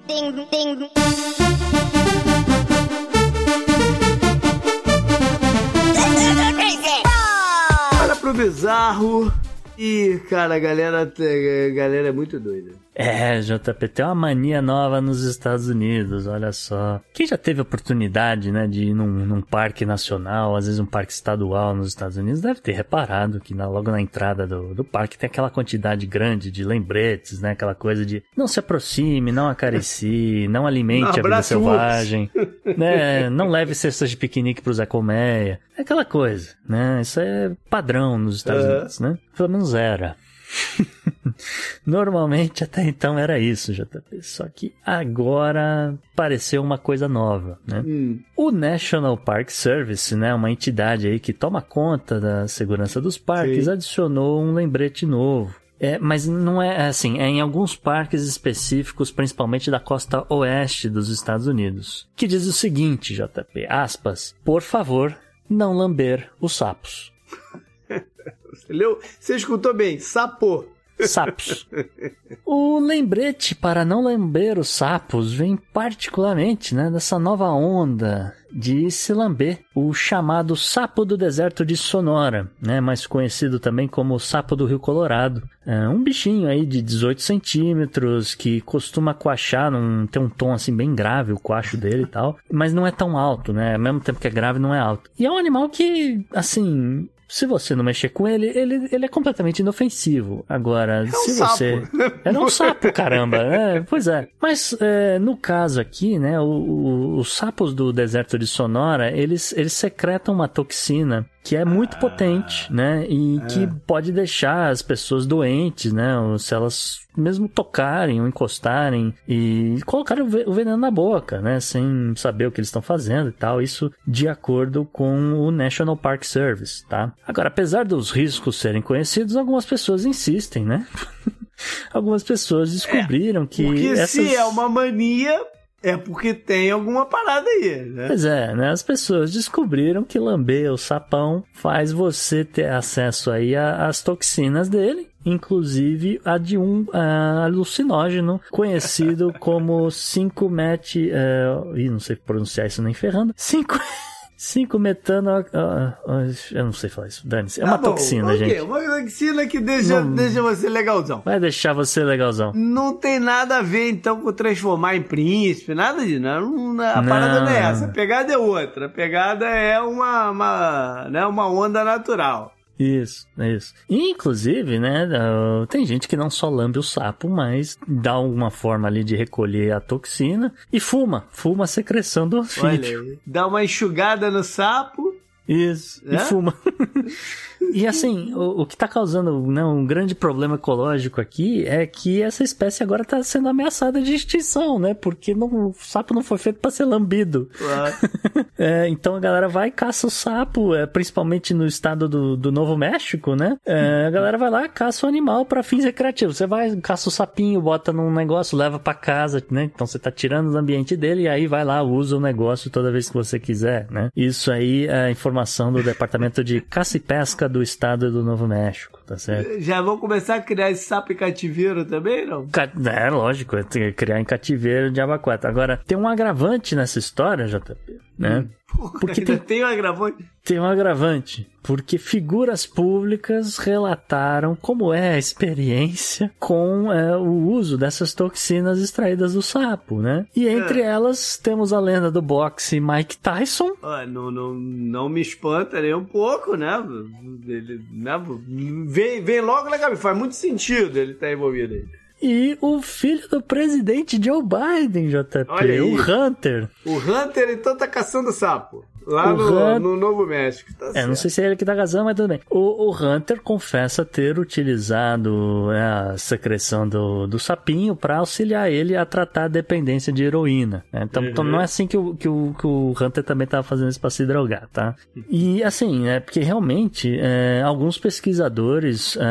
Ding, ding. Olha pro bizarro. Ih, cara, a galera, a galera é muito doida. É, J P, tem uma mania nova nos Estados Unidos, olha só. Quem já teve oportunidade, né, de ir num, num parque nacional, às vezes um parque estadual nos Estados Unidos, deve ter reparado que na, logo na entrada do, do parque tem aquela quantidade grande de lembretes, né, aquela coisa de não se aproxime, não acaricie, não alimente um a vida selvagem, né, não leve cestas de piquenique pro Zé Colmeia, é aquela coisa, né, isso é padrão nos Estados uhum. Unidos, né, pelo menos era. Normalmente até então era isso, J P, só que agora pareceu uma coisa nova, né? Hum. O National Park Service, né, uma entidade aí que toma conta da segurança dos parques, sim, adicionou um lembrete novo. É, mas não é assim, é em alguns parques específicos, principalmente da costa oeste dos Estados Unidos, que diz o seguinte, J P, aspas, por favor, não lamber os sapos. Você leu? Você escutou bem, sapo. Sapos. O lembrete para não lamber os sapos vem particularmente, né, dessa nova onda de se lamber, o chamado sapo do deserto de Sonora, né, mais conhecido também como sapo do Rio Colorado. É um bichinho aí de dezoito centímetros que costuma coachar, num, tem um tom assim bem grave, o coacho dele e tal, mas não é tão alto, né, ao mesmo tempo que é grave não é alto. E é um animal que, assim... se você não mexer com ele, ele, ele é completamente inofensivo. Agora, é um se você... sapo. Era um sapo, caramba. É, pois é. Mas, é, no caso aqui, né, o, o, os sapos do deserto de Sonora, eles, eles secretam uma toxina que é muito ah, potente, né? E é. que pode deixar as pessoas doentes, né? Ou se elas mesmo tocarem ou encostarem e colocarem o veneno na boca, né? Sem saber o que eles estão fazendo e tal. Isso de acordo com o National Park Service, tá? Agora, apesar dos riscos serem conhecidos, algumas pessoas insistem, né? Algumas pessoas descobriram é, que... Porque essas... se é uma mania... é porque tem alguma parada aí, né? Pois é, né? As pessoas descobriram que lamber o sapão faz você ter acesso aí às toxinas dele, inclusive a de um uh, alucinógeno conhecido como cinco met... Uh, ih, não sei pronunciar isso nem ferrando. cinco... cinco metano... Eu não sei falar isso, dane-se. É tá uma bom, toxina, okay. gente. Uma toxina que deixa, não... deixa você legalzão. Vai deixar você legalzão. Não tem nada a ver, então, com transformar em príncipe, nada disso. Não, a não. parada não é essa. A pegada é outra. A pegada é uma, uma, né, uma onda natural. Isso, é isso. E, inclusive, né, tem gente que não só lambe o sapo, mas dá alguma forma ali de recolher a toxina e fuma, fuma a secreção do anfíbio. Dá uma enxugada no sapo. Isso, é? E fuma. E assim, o, o que está causando, né, um grande problema ecológico aqui é que essa espécie agora está sendo ameaçada de extinção, né? Porque não, o sapo não foi feito para ser lambido. Claro. É, então a galera vai e caça o sapo, é, principalmente no estado do, do Novo México, né? É, a galera vai lá e caça o animal para fins recreativos. Você vai, caça o sapinho, bota num negócio, leva para casa, né? Então você está tirando do ambiente dele e aí vai lá, usa o negócio toda vez que você quiser, né? Isso aí é informação do Departamento de Caça e Pesca do estado do Novo México, tá certo? Já vão começar a criar esse sapo em cativeiro também, não? É, lógico, criar em cativeiro de abacuata. Agora, tem um agravante nessa história, J P, né? Porra, porque tem, tem um agravante? Tem um agravante, porque figuras públicas relataram como é a experiência com é, o uso dessas toxinas extraídas do sapo, né? E entre é. elas temos a lenda do boxe Mike Tyson. Ah, não, não, não me espanta nem um pouco, né? Ele, né? Vem, vem logo na cabeça, faz muito sentido ele estar envolvido aí. E o filho do presidente Joe Biden, J P, olha o Hunter. O Hunter, então, tá caçando sapo. Lá no, Hunter... no Novo México. Tá é, certo. Não sei se é ele que dá razão, mas tudo bem. O, o Hunter confessa ter utilizado né, a secreção do, do sapinho para auxiliar ele a tratar a dependência de heroína. Né? Então, uhum. então não é assim que o, que, o, que o Hunter também estava fazendo isso para se drogar, tá? E assim, né, porque realmente é, alguns pesquisadores, é,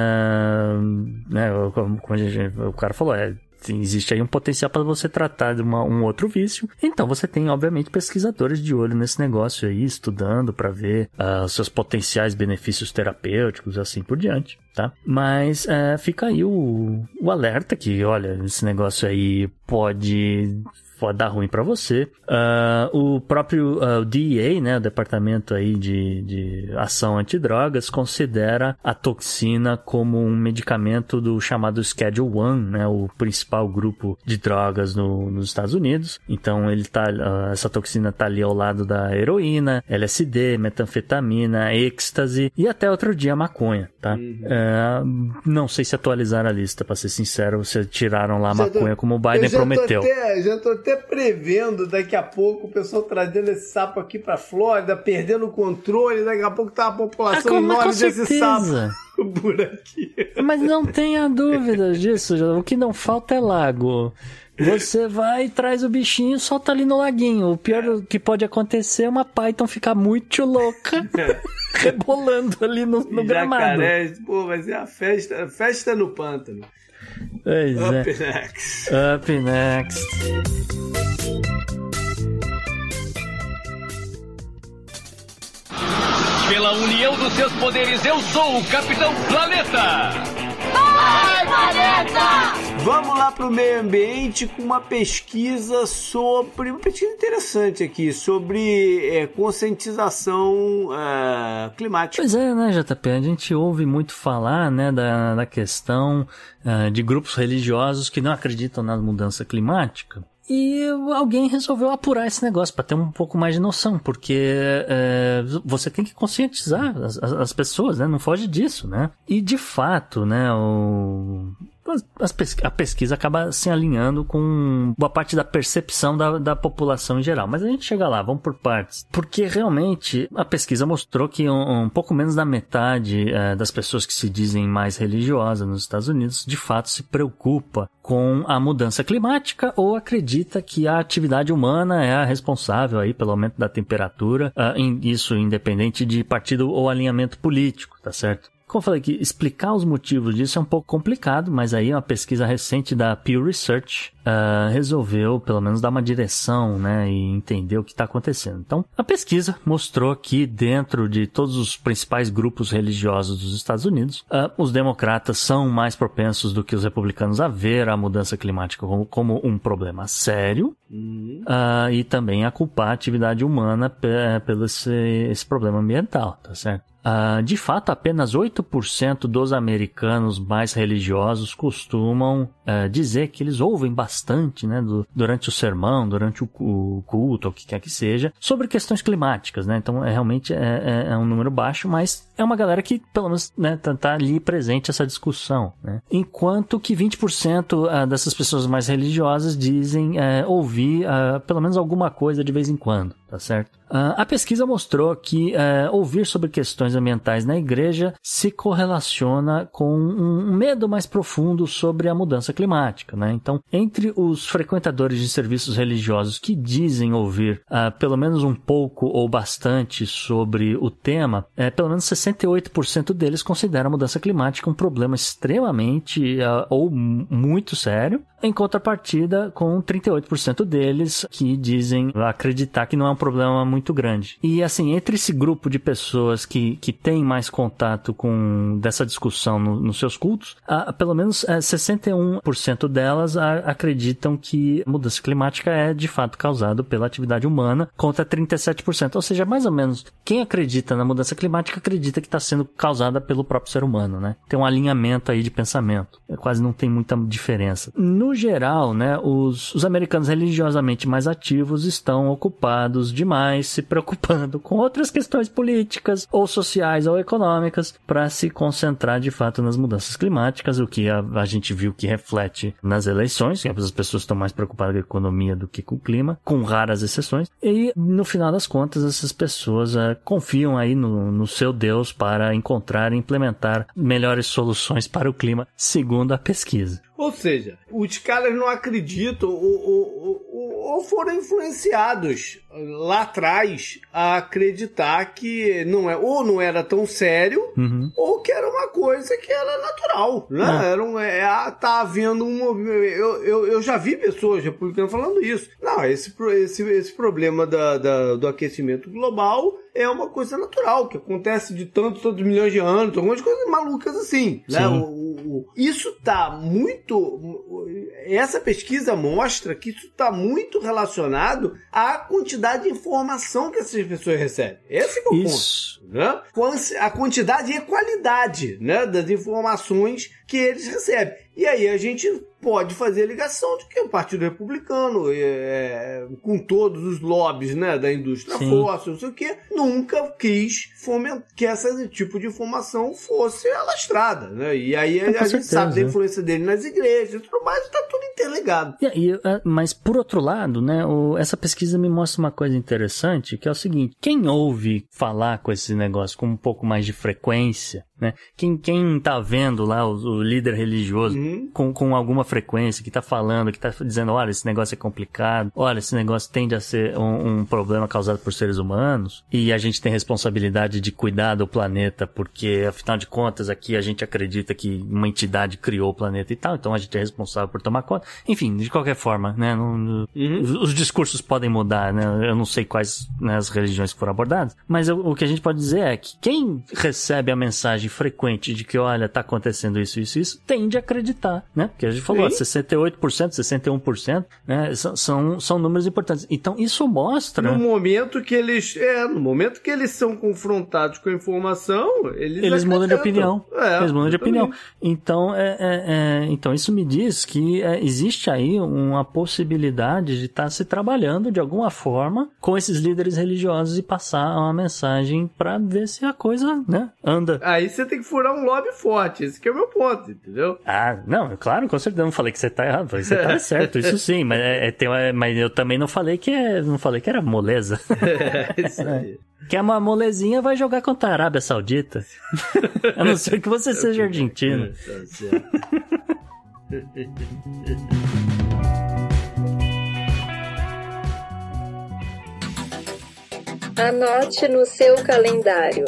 né, como, como a gente, o cara falou, é... existe aí um potencial para você tratar de uma, um outro vício, então você tem obviamente pesquisadores de olho nesse negócio aí estudando para ver os uh, seus potenciais benefícios terapêuticos assim por diante, tá? Mas uh, fica aí o, o alerta que, olha, esse negócio aí pode... pode dar ruim pra você. Uh, o próprio uh, D E A, né, o Departamento aí de, de Ação Antidrogas, considera a toxina como um medicamento do chamado Schedule um, né, o principal grupo de drogas no, nos Estados Unidos. Então, ele tá, uh, essa toxina tá ali ao lado da heroína, L S D, metanfetamina, êxtase e até outro dia maconha, tá? Uhum. Uh, não sei se atualizaram a lista, pra ser sincero, se tiraram lá a maconha tô, como o Biden já prometeu. Tô até, já tô até prevendo daqui a pouco o pessoal trazendo esse sapo aqui pra Flórida, perdendo o controle, daqui a pouco tá uma população ah, enorme desse sapo por aqui. Mas não tenha dúvida disso, o que não falta é lago. Você vai, traz o bichinho, solta ali no laguinho. O pior que pode acontecer é uma Python ficar muito louca rebolando ali no, no gramado. Jacaré, pô, vai ser a festa, festa no pântano. Pois Up é. next. Up next. Pela união dos seus poderes, eu sou o Capitão Planeta. Vai, planeta! Vamos lá para o meio ambiente com uma pesquisa sobre... Uma pesquisa interessante aqui, sobre é, conscientização é, climática. Pois é, né, J P? A gente ouve muito falar né, da, da questão é, de grupos religiosos que não acreditam na mudança climática. E alguém resolveu apurar esse negócio para ter um pouco mais de noção, porque é, você tem que conscientizar as, as pessoas, né? Não foge disso, né? E de fato, né, o... a pesquisa acaba se alinhando com boa parte da percepção da, da população em geral. Mas a gente chega lá, vamos por partes. Porque realmente a pesquisa mostrou que um, um pouco menos da metade é, das pessoas que se dizem mais religiosas nos Estados Unidos de fato se preocupa com a mudança climática ou acredita que a atividade humana é a responsável aí pelo aumento da temperatura, é, isso independente de partido ou alinhamento político, tá certo? Como eu falei aqui, explicar os motivos disso é um pouco complicado, mas aí uma pesquisa recente da Pew Research uh, resolveu, pelo menos, dar uma direção, né, e entender o que está acontecendo. Então, a pesquisa mostrou que dentro de todos os principais grupos religiosos dos Estados Unidos, uh, os democratas são mais propensos do que os republicanos a ver a mudança climática como, como um problema sério uh, e também a culpar a atividade humana p- pelo esse, esse problema ambiental, tá certo? Uh, de fato, apenas oito por cento dos americanos mais religiosos costumam uh, dizer que eles ouvem bastante, né, do, durante o sermão, durante o, o culto, ou o que quer que seja, sobre questões climáticas, né? Então, é, realmente é, é, é um número baixo, mas é uma galera que, pelo menos, né, tá, tá ali presente essa discussão, né? Enquanto que vinte por cento uh, dessas pessoas mais religiosas dizem uh, ouvir uh, pelo menos alguma coisa de vez em quando, tá certo? Uh, a pesquisa mostrou que uh, ouvir sobre questões ambientais na igreja se correlaciona com um medo mais profundo sobre a mudança climática, né? Então, entre os frequentadores de serviços religiosos que dizem ouvir uh, pelo menos um pouco ou bastante sobre o tema, uh, pelo menos sessenta e oito por cento deles consideram a mudança climática um problema extremamente uh, ou m- muito sério, em contrapartida com trinta e oito por cento deles que dizem acreditar que não é um problema muito grande. E assim, entre esse grupo de pessoas que, que tem mais contato com dessa discussão no, nos seus cultos, a, pelo menos a, sessenta e um por cento delas a, acreditam que a mudança climática é de fato causada pela atividade humana, contra trinta e sete por cento. Ou seja, mais ou menos, quem acredita na mudança climática acredita que está sendo causada pelo próprio ser humano, né? Tem um alinhamento aí de pensamento. Quase não tem muita diferença. No No geral, né, os, os americanos religiosamente mais ativos estão ocupados demais, se preocupando com outras questões políticas, ou sociais, ou econômicas, para se concentrar de fato nas mudanças climáticas, o que a, a gente viu que reflete nas eleições, que as pessoas estão mais preocupadas com a economia do que com o clima, com raras exceções, e no final das contas essas pessoas uh, confiam aí no, no seu Deus para encontrar e implementar melhores soluções para o clima, segundo a pesquisa. Ou seja, os caras não acreditam ou, ou, ou, ou foram influenciados lá atrás a acreditar que não é, ou não era tão sério, uhum, ou que era uma coisa que era natural, né? Uhum. Era um, é, tá havendo um movimento. Eu, eu, eu já vi pessoas republicanas falando isso. Não, esse, esse, esse problema da, da, do aquecimento global é uma coisa natural, que acontece de tantos, tantos milhões de anos, algumas coisas malucas assim, né? O, o, o, isso tá muito... Essa pesquisa mostra que isso tá muito relacionado à quantidade de informação que essas pessoas recebem. Esse é o isso. ponto, né? A quantidade e a qualidade, né, das informações que eles recebem. E aí a gente pode fazer a ligação de que o Partido Republicano, é, com todos os lobbies, né, da indústria fóssil, não sei o quê, nunca quis fomentar que esse tipo de informação fosse alastrada, né? E aí a, a gente certeza. sabe da influência dele nas igrejas, tudo mais, está tudo interligado. E aí, mas, por outro lado, né, o, essa pesquisa me mostra uma coisa interessante, que é o seguinte: quem ouve falar com esse negócio com um pouco mais de frequência, né? Quem, quem tá vendo lá o, o líder religioso, uhum, com, com alguma frequência, que tá falando, que tá dizendo, olha, esse negócio é complicado, olha, esse negócio tende a ser um, um problema causado por seres humanos, e a gente tem responsabilidade de cuidar do planeta, porque afinal de contas aqui a gente acredita que uma entidade criou o planeta e tal, então a gente é responsável por tomar conta. Enfim, de qualquer forma, né? Não, não, uhum. os, os discursos podem mudar, né? Eu não sei quais, né, as religiões que foram abordadas, mas eu, o que a gente pode dizer é que quem recebe a mensagem frequente de que, olha, tá acontecendo isso, isso, isso, tende a acreditar, né? Porque a gente falou, sim, sessenta e oito por cento, sessenta e um por cento, né? São, são, são números importantes. Então, isso mostra... No momento que eles... É, no momento que eles são confrontados com a informação, eles Eles mudam de opinião. É, eles mudam de opinião. Então, é, é, é, então, isso me diz que é, existe aí uma possibilidade de estar tá se trabalhando de alguma forma com esses líderes religiosos e passar uma mensagem pra ver se a coisa, né, anda. Aí você tem que furar um lobby forte, esse que é o meu ponto, entendeu? Ah, não, claro, com certeza, não falei que você tá errado, falei que você tá certo, isso sim, mas, é, tem uma, mas eu também não falei que, é, não falei que era moleza. É, isso aí. Que é uma molezinha, vai jogar contra a Arábia Saudita, a não ser que você seja argentino. Tá certo. Anote no seu calendário.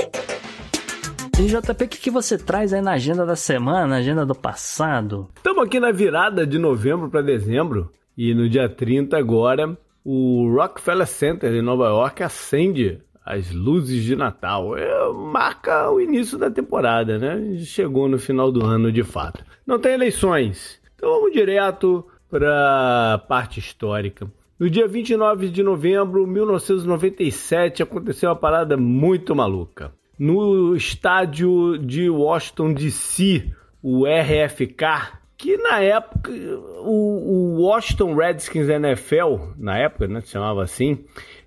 E J P, o que, que você traz aí na agenda da semana, na agenda do passado? Estamos aqui na virada de novembro para dezembro e no dia trinta agora o Rockefeller Center em Nova York acende as luzes de Natal. É, marca o início da temporada, né? Chegou no final do ano de fato. Não tem eleições, então vamos direto para a parte histórica. No dia vinte e nove de novembro de mil novecentos e noventa e sete aconteceu uma parada muito maluca. No estádio de Washington D C, o R F K, que na época, o, o Washington Redskins N F L, na época, né, se chamava assim,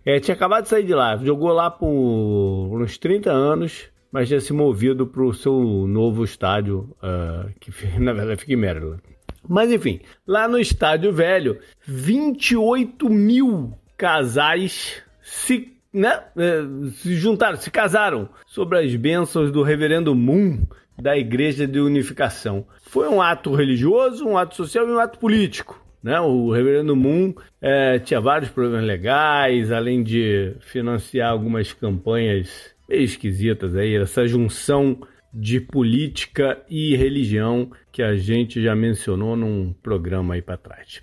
é, tinha acabado de sair de lá, jogou lá por uns trinta anos, mas tinha se movido para o seu novo estádio, uh, que na verdade fica em Maryland. Mas enfim, lá no estádio velho, vinte e oito mil casais se Né? se juntaram, se casaram sobre as bênçãos do reverendo Moon da Igreja de Unificação. Foi um ato religioso, um ato social e um ato político, né? O reverendo Moon é, tinha vários problemas legais, além de financiar algumas campanhas meio esquisitas aí, essa junção de política e religião que a gente já mencionou num programa aí para trás.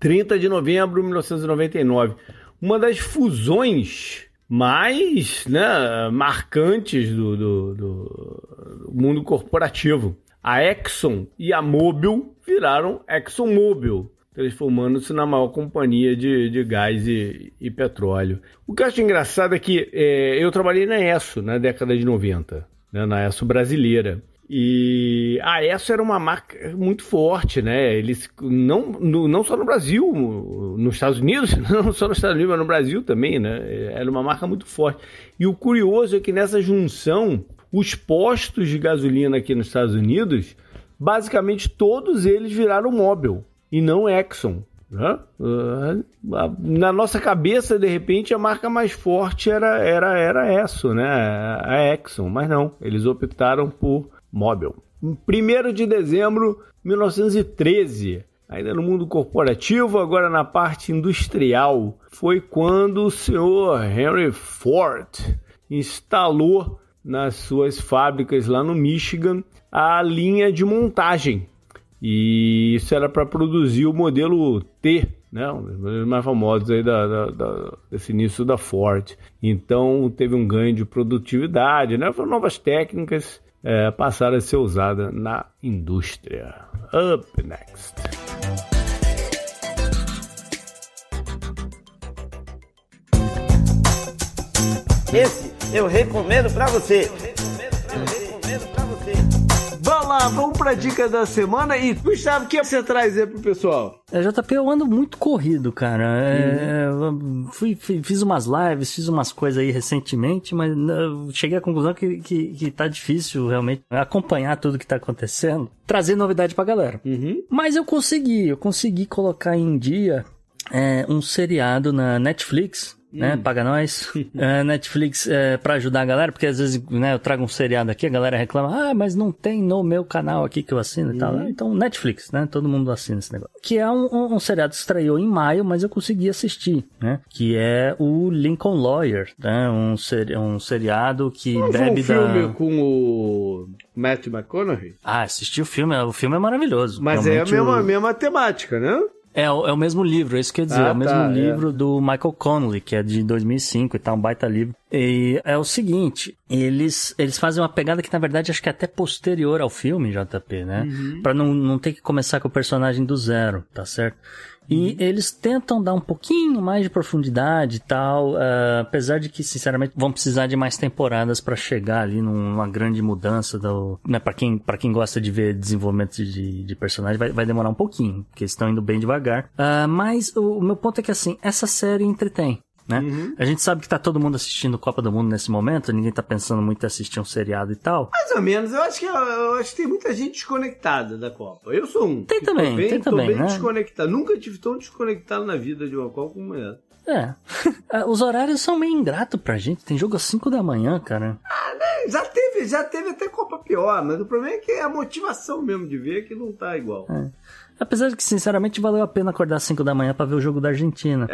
trinta de novembro de mil novecentos e noventa e nove, uma das fusões mais, né, marcantes do, do, do mundo corporativo. A Exxon e a Mobil viraram ExxonMobil, transformando-se na maior companhia de, de gás e, e petróleo. O que eu acho engraçado é que é, eu trabalhei na E S S O na década de noventa, né, na E S S O brasileira. E a E S S O era uma marca muito forte, né? Eles não, no, não só no Brasil, nos Estados Unidos, não só nos Estados Unidos, mas no Brasil também, né? Era uma marca muito forte. E o curioso é que nessa junção, os postos de gasolina aqui nos Estados Unidos, basicamente todos eles viraram Mobil e não Exxon, né? Na nossa cabeça, de repente, a marca mais forte era, era, era E S S O, né? A Exxon, mas não, eles optaram por Mobil. primeiro de dezembro de mil novecentos e treze, ainda no mundo corporativo, agora na parte industrial, foi quando o senhor Henry Ford instalou nas suas fábricas lá no Michigan a linha de montagem. E isso era para produzir o modelo T, né? Um dos modelos mais famosos aí da, da, da, desse início da Ford. Então teve um ganho de produtividade, né? Foram novas técnicas. É, passaram a ser usada na indústria. Up next. Esse eu recomendo pra você. Eu recomendo pra, eu recomendo pra você. Vamos lá, vamos pra dica da semana. E Gustavo, o que você traz aí pro pessoal? É, J P, eu ando muito corrido, cara. É, uhum. fui, fui, fiz umas lives, fiz umas coisas aí recentemente, mas cheguei à conclusão que, que, que tá difícil realmente acompanhar tudo que tá acontecendo, trazer novidade pra galera. Uhum. Mas eu consegui, eu consegui colocar em dia é, um seriado na Netflix, uhum. né? Paga nós. é, Netflix é, pra ajudar a galera, porque às vezes, né, eu trago um seriado aqui, a galera reclama, ah, mas não tem no meu canal aqui que eu assino uhum. e tal. Então, Netflix, né? Todo mundo assina esse negócio. Que é um, um, um seriado que estreou em maio, mas eu consegui assistir, né? Que é o Lincoln Lawyer, né? Um, seri- um seriado que não bebe foi um da... filme com o Matthew McConaughey? Ah, assisti o filme. O filme é maravilhoso. Mas realmente é a mesma, o... mesma temática, né? É, é o mesmo livro, é isso que eu ia dizer. Ah, é o mesmo tá, livro é. do Michael Connelly, que é de dois mil e cinco e tal, um baita livro. E é o seguinte, eles, eles fazem uma pegada que, na verdade, acho que é até posterior ao filme, J P, né? Uhum. Pra não, não ter que começar com o personagem do zero, tá certo? E uhum. eles tentam dar um pouquinho mais de profundidade e tal, uh, apesar de que, sinceramente, vão precisar de mais temporadas pra chegar ali numa grande mudança do, né, pra quem, pra quem gosta de ver desenvolvimento de, de personagem, vai, vai demorar um pouquinho, porque eles estão indo bem devagar. Uh, mas o, o meu ponto é que, assim, essa série entretém. Né? Uhum. A gente sabe que tá todo mundo assistindo Copa do Mundo nesse momento, ninguém tá pensando muito em assistir um seriado e tal. Mais ou menos, eu acho que, eu acho que tem muita gente desconectada da Copa. Eu sou um. Tem também, tô bem, tem tô também. Bem né? desconectado. Nunca tive tão desconectado na vida de uma Copa como essa. É. Os horários são meio ingratos pra gente. Tem jogo às cinco da manhã, cara. Ah, né? Já teve, já teve até Copa pior, mas o problema é que a motivação mesmo de ver é que não tá igual. É. Apesar de que, sinceramente, valeu a pena acordar às cinco da manhã pra ver o jogo da Argentina.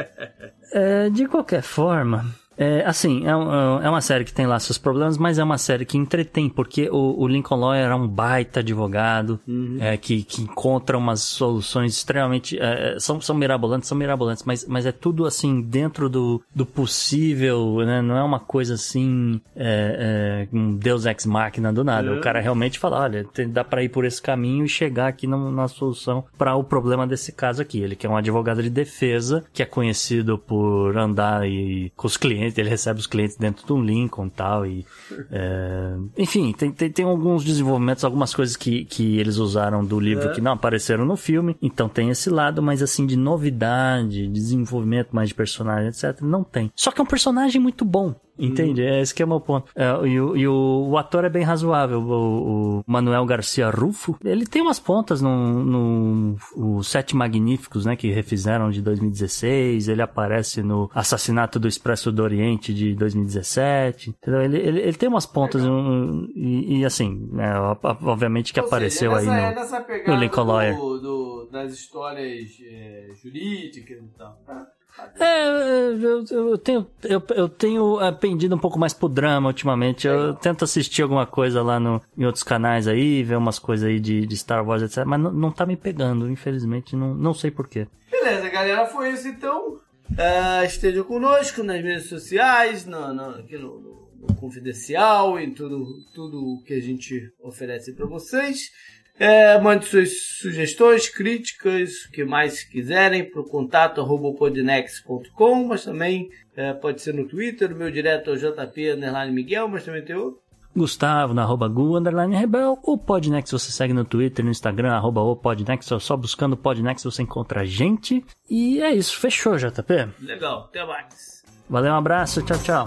É, de qualquer forma, É, assim, é, é uma série que tem lá seus problemas, mas é uma série que entretém, porque o, o Lincoln Lawyer era um baita advogado, uhum. é, que, que encontra umas soluções extremamente... É, são, são mirabolantes, são mirabolantes, mas, mas é tudo, assim, dentro do, do possível, né? Não é uma coisa, assim, é, é, um Deus Ex Machina do nada. Uhum. O cara realmente fala, olha, tem, dá pra ir por esse caminho e chegar aqui no, na solução para o problema desse caso aqui. Ele que é um advogado de defesa, que é conhecido por andar e, com os clientes, ele recebe os clientes dentro do Lincoln e tal, e é... enfim, tem, tem, tem alguns desenvolvimentos, algumas coisas que, que eles usaram do livro é. que não apareceram no filme, então tem esse lado, mas assim, de novidade, desenvolvimento mais de personagem, etcétera, não tem. Só que é um personagem muito bom. Entende? Hum. Esse que é o meu ponto. É, e o, e o, o ator é bem razoável. O, o Manuel Garcia Rufo, ele tem umas pontas no, no o Sete Magníficos, né? Que refizeram de dois mil e dezesseis. Ele aparece no Assassinato do Expresso do Oriente de dois mil e dezessete. Entendeu? Ele, ele, ele tem umas pontas um, e, e assim, né, obviamente que Ou apareceu seja, nessa, aí no, nessa pegada no Lincoln Lawyer. Do, do, das histórias é, jurídicas e tal, tá? É, eu, eu tenho, eu, eu tenho pendido um pouco mais pro drama ultimamente. Eu é. tento assistir alguma coisa lá no, em outros canais aí, ver umas coisas aí de, de Star Wars, etcétera. Mas não, não tá me pegando, infelizmente, não, não sei porquê. Beleza, galera, foi isso então. Uh, estejam conosco nas redes sociais, no, no, aqui no, no, no Confidencial, em tudo, tudo o que a gente oferece pra vocês. É, mande suas sugestões, críticas, o que mais quiserem para o contato arroba podnext ponto com, mas também é, pode ser no Twitter, o meu direto é J P underline Miguel, mas também tem outro. Gustavo, na arroba Gu, underline Rebel. O Podnext você segue no Twitter, no Instagram, arroba o Podnext, só buscando Podnext você encontra a gente. E é isso, fechou, J P? Legal, até mais. Valeu, um abraço, tchau, tchau.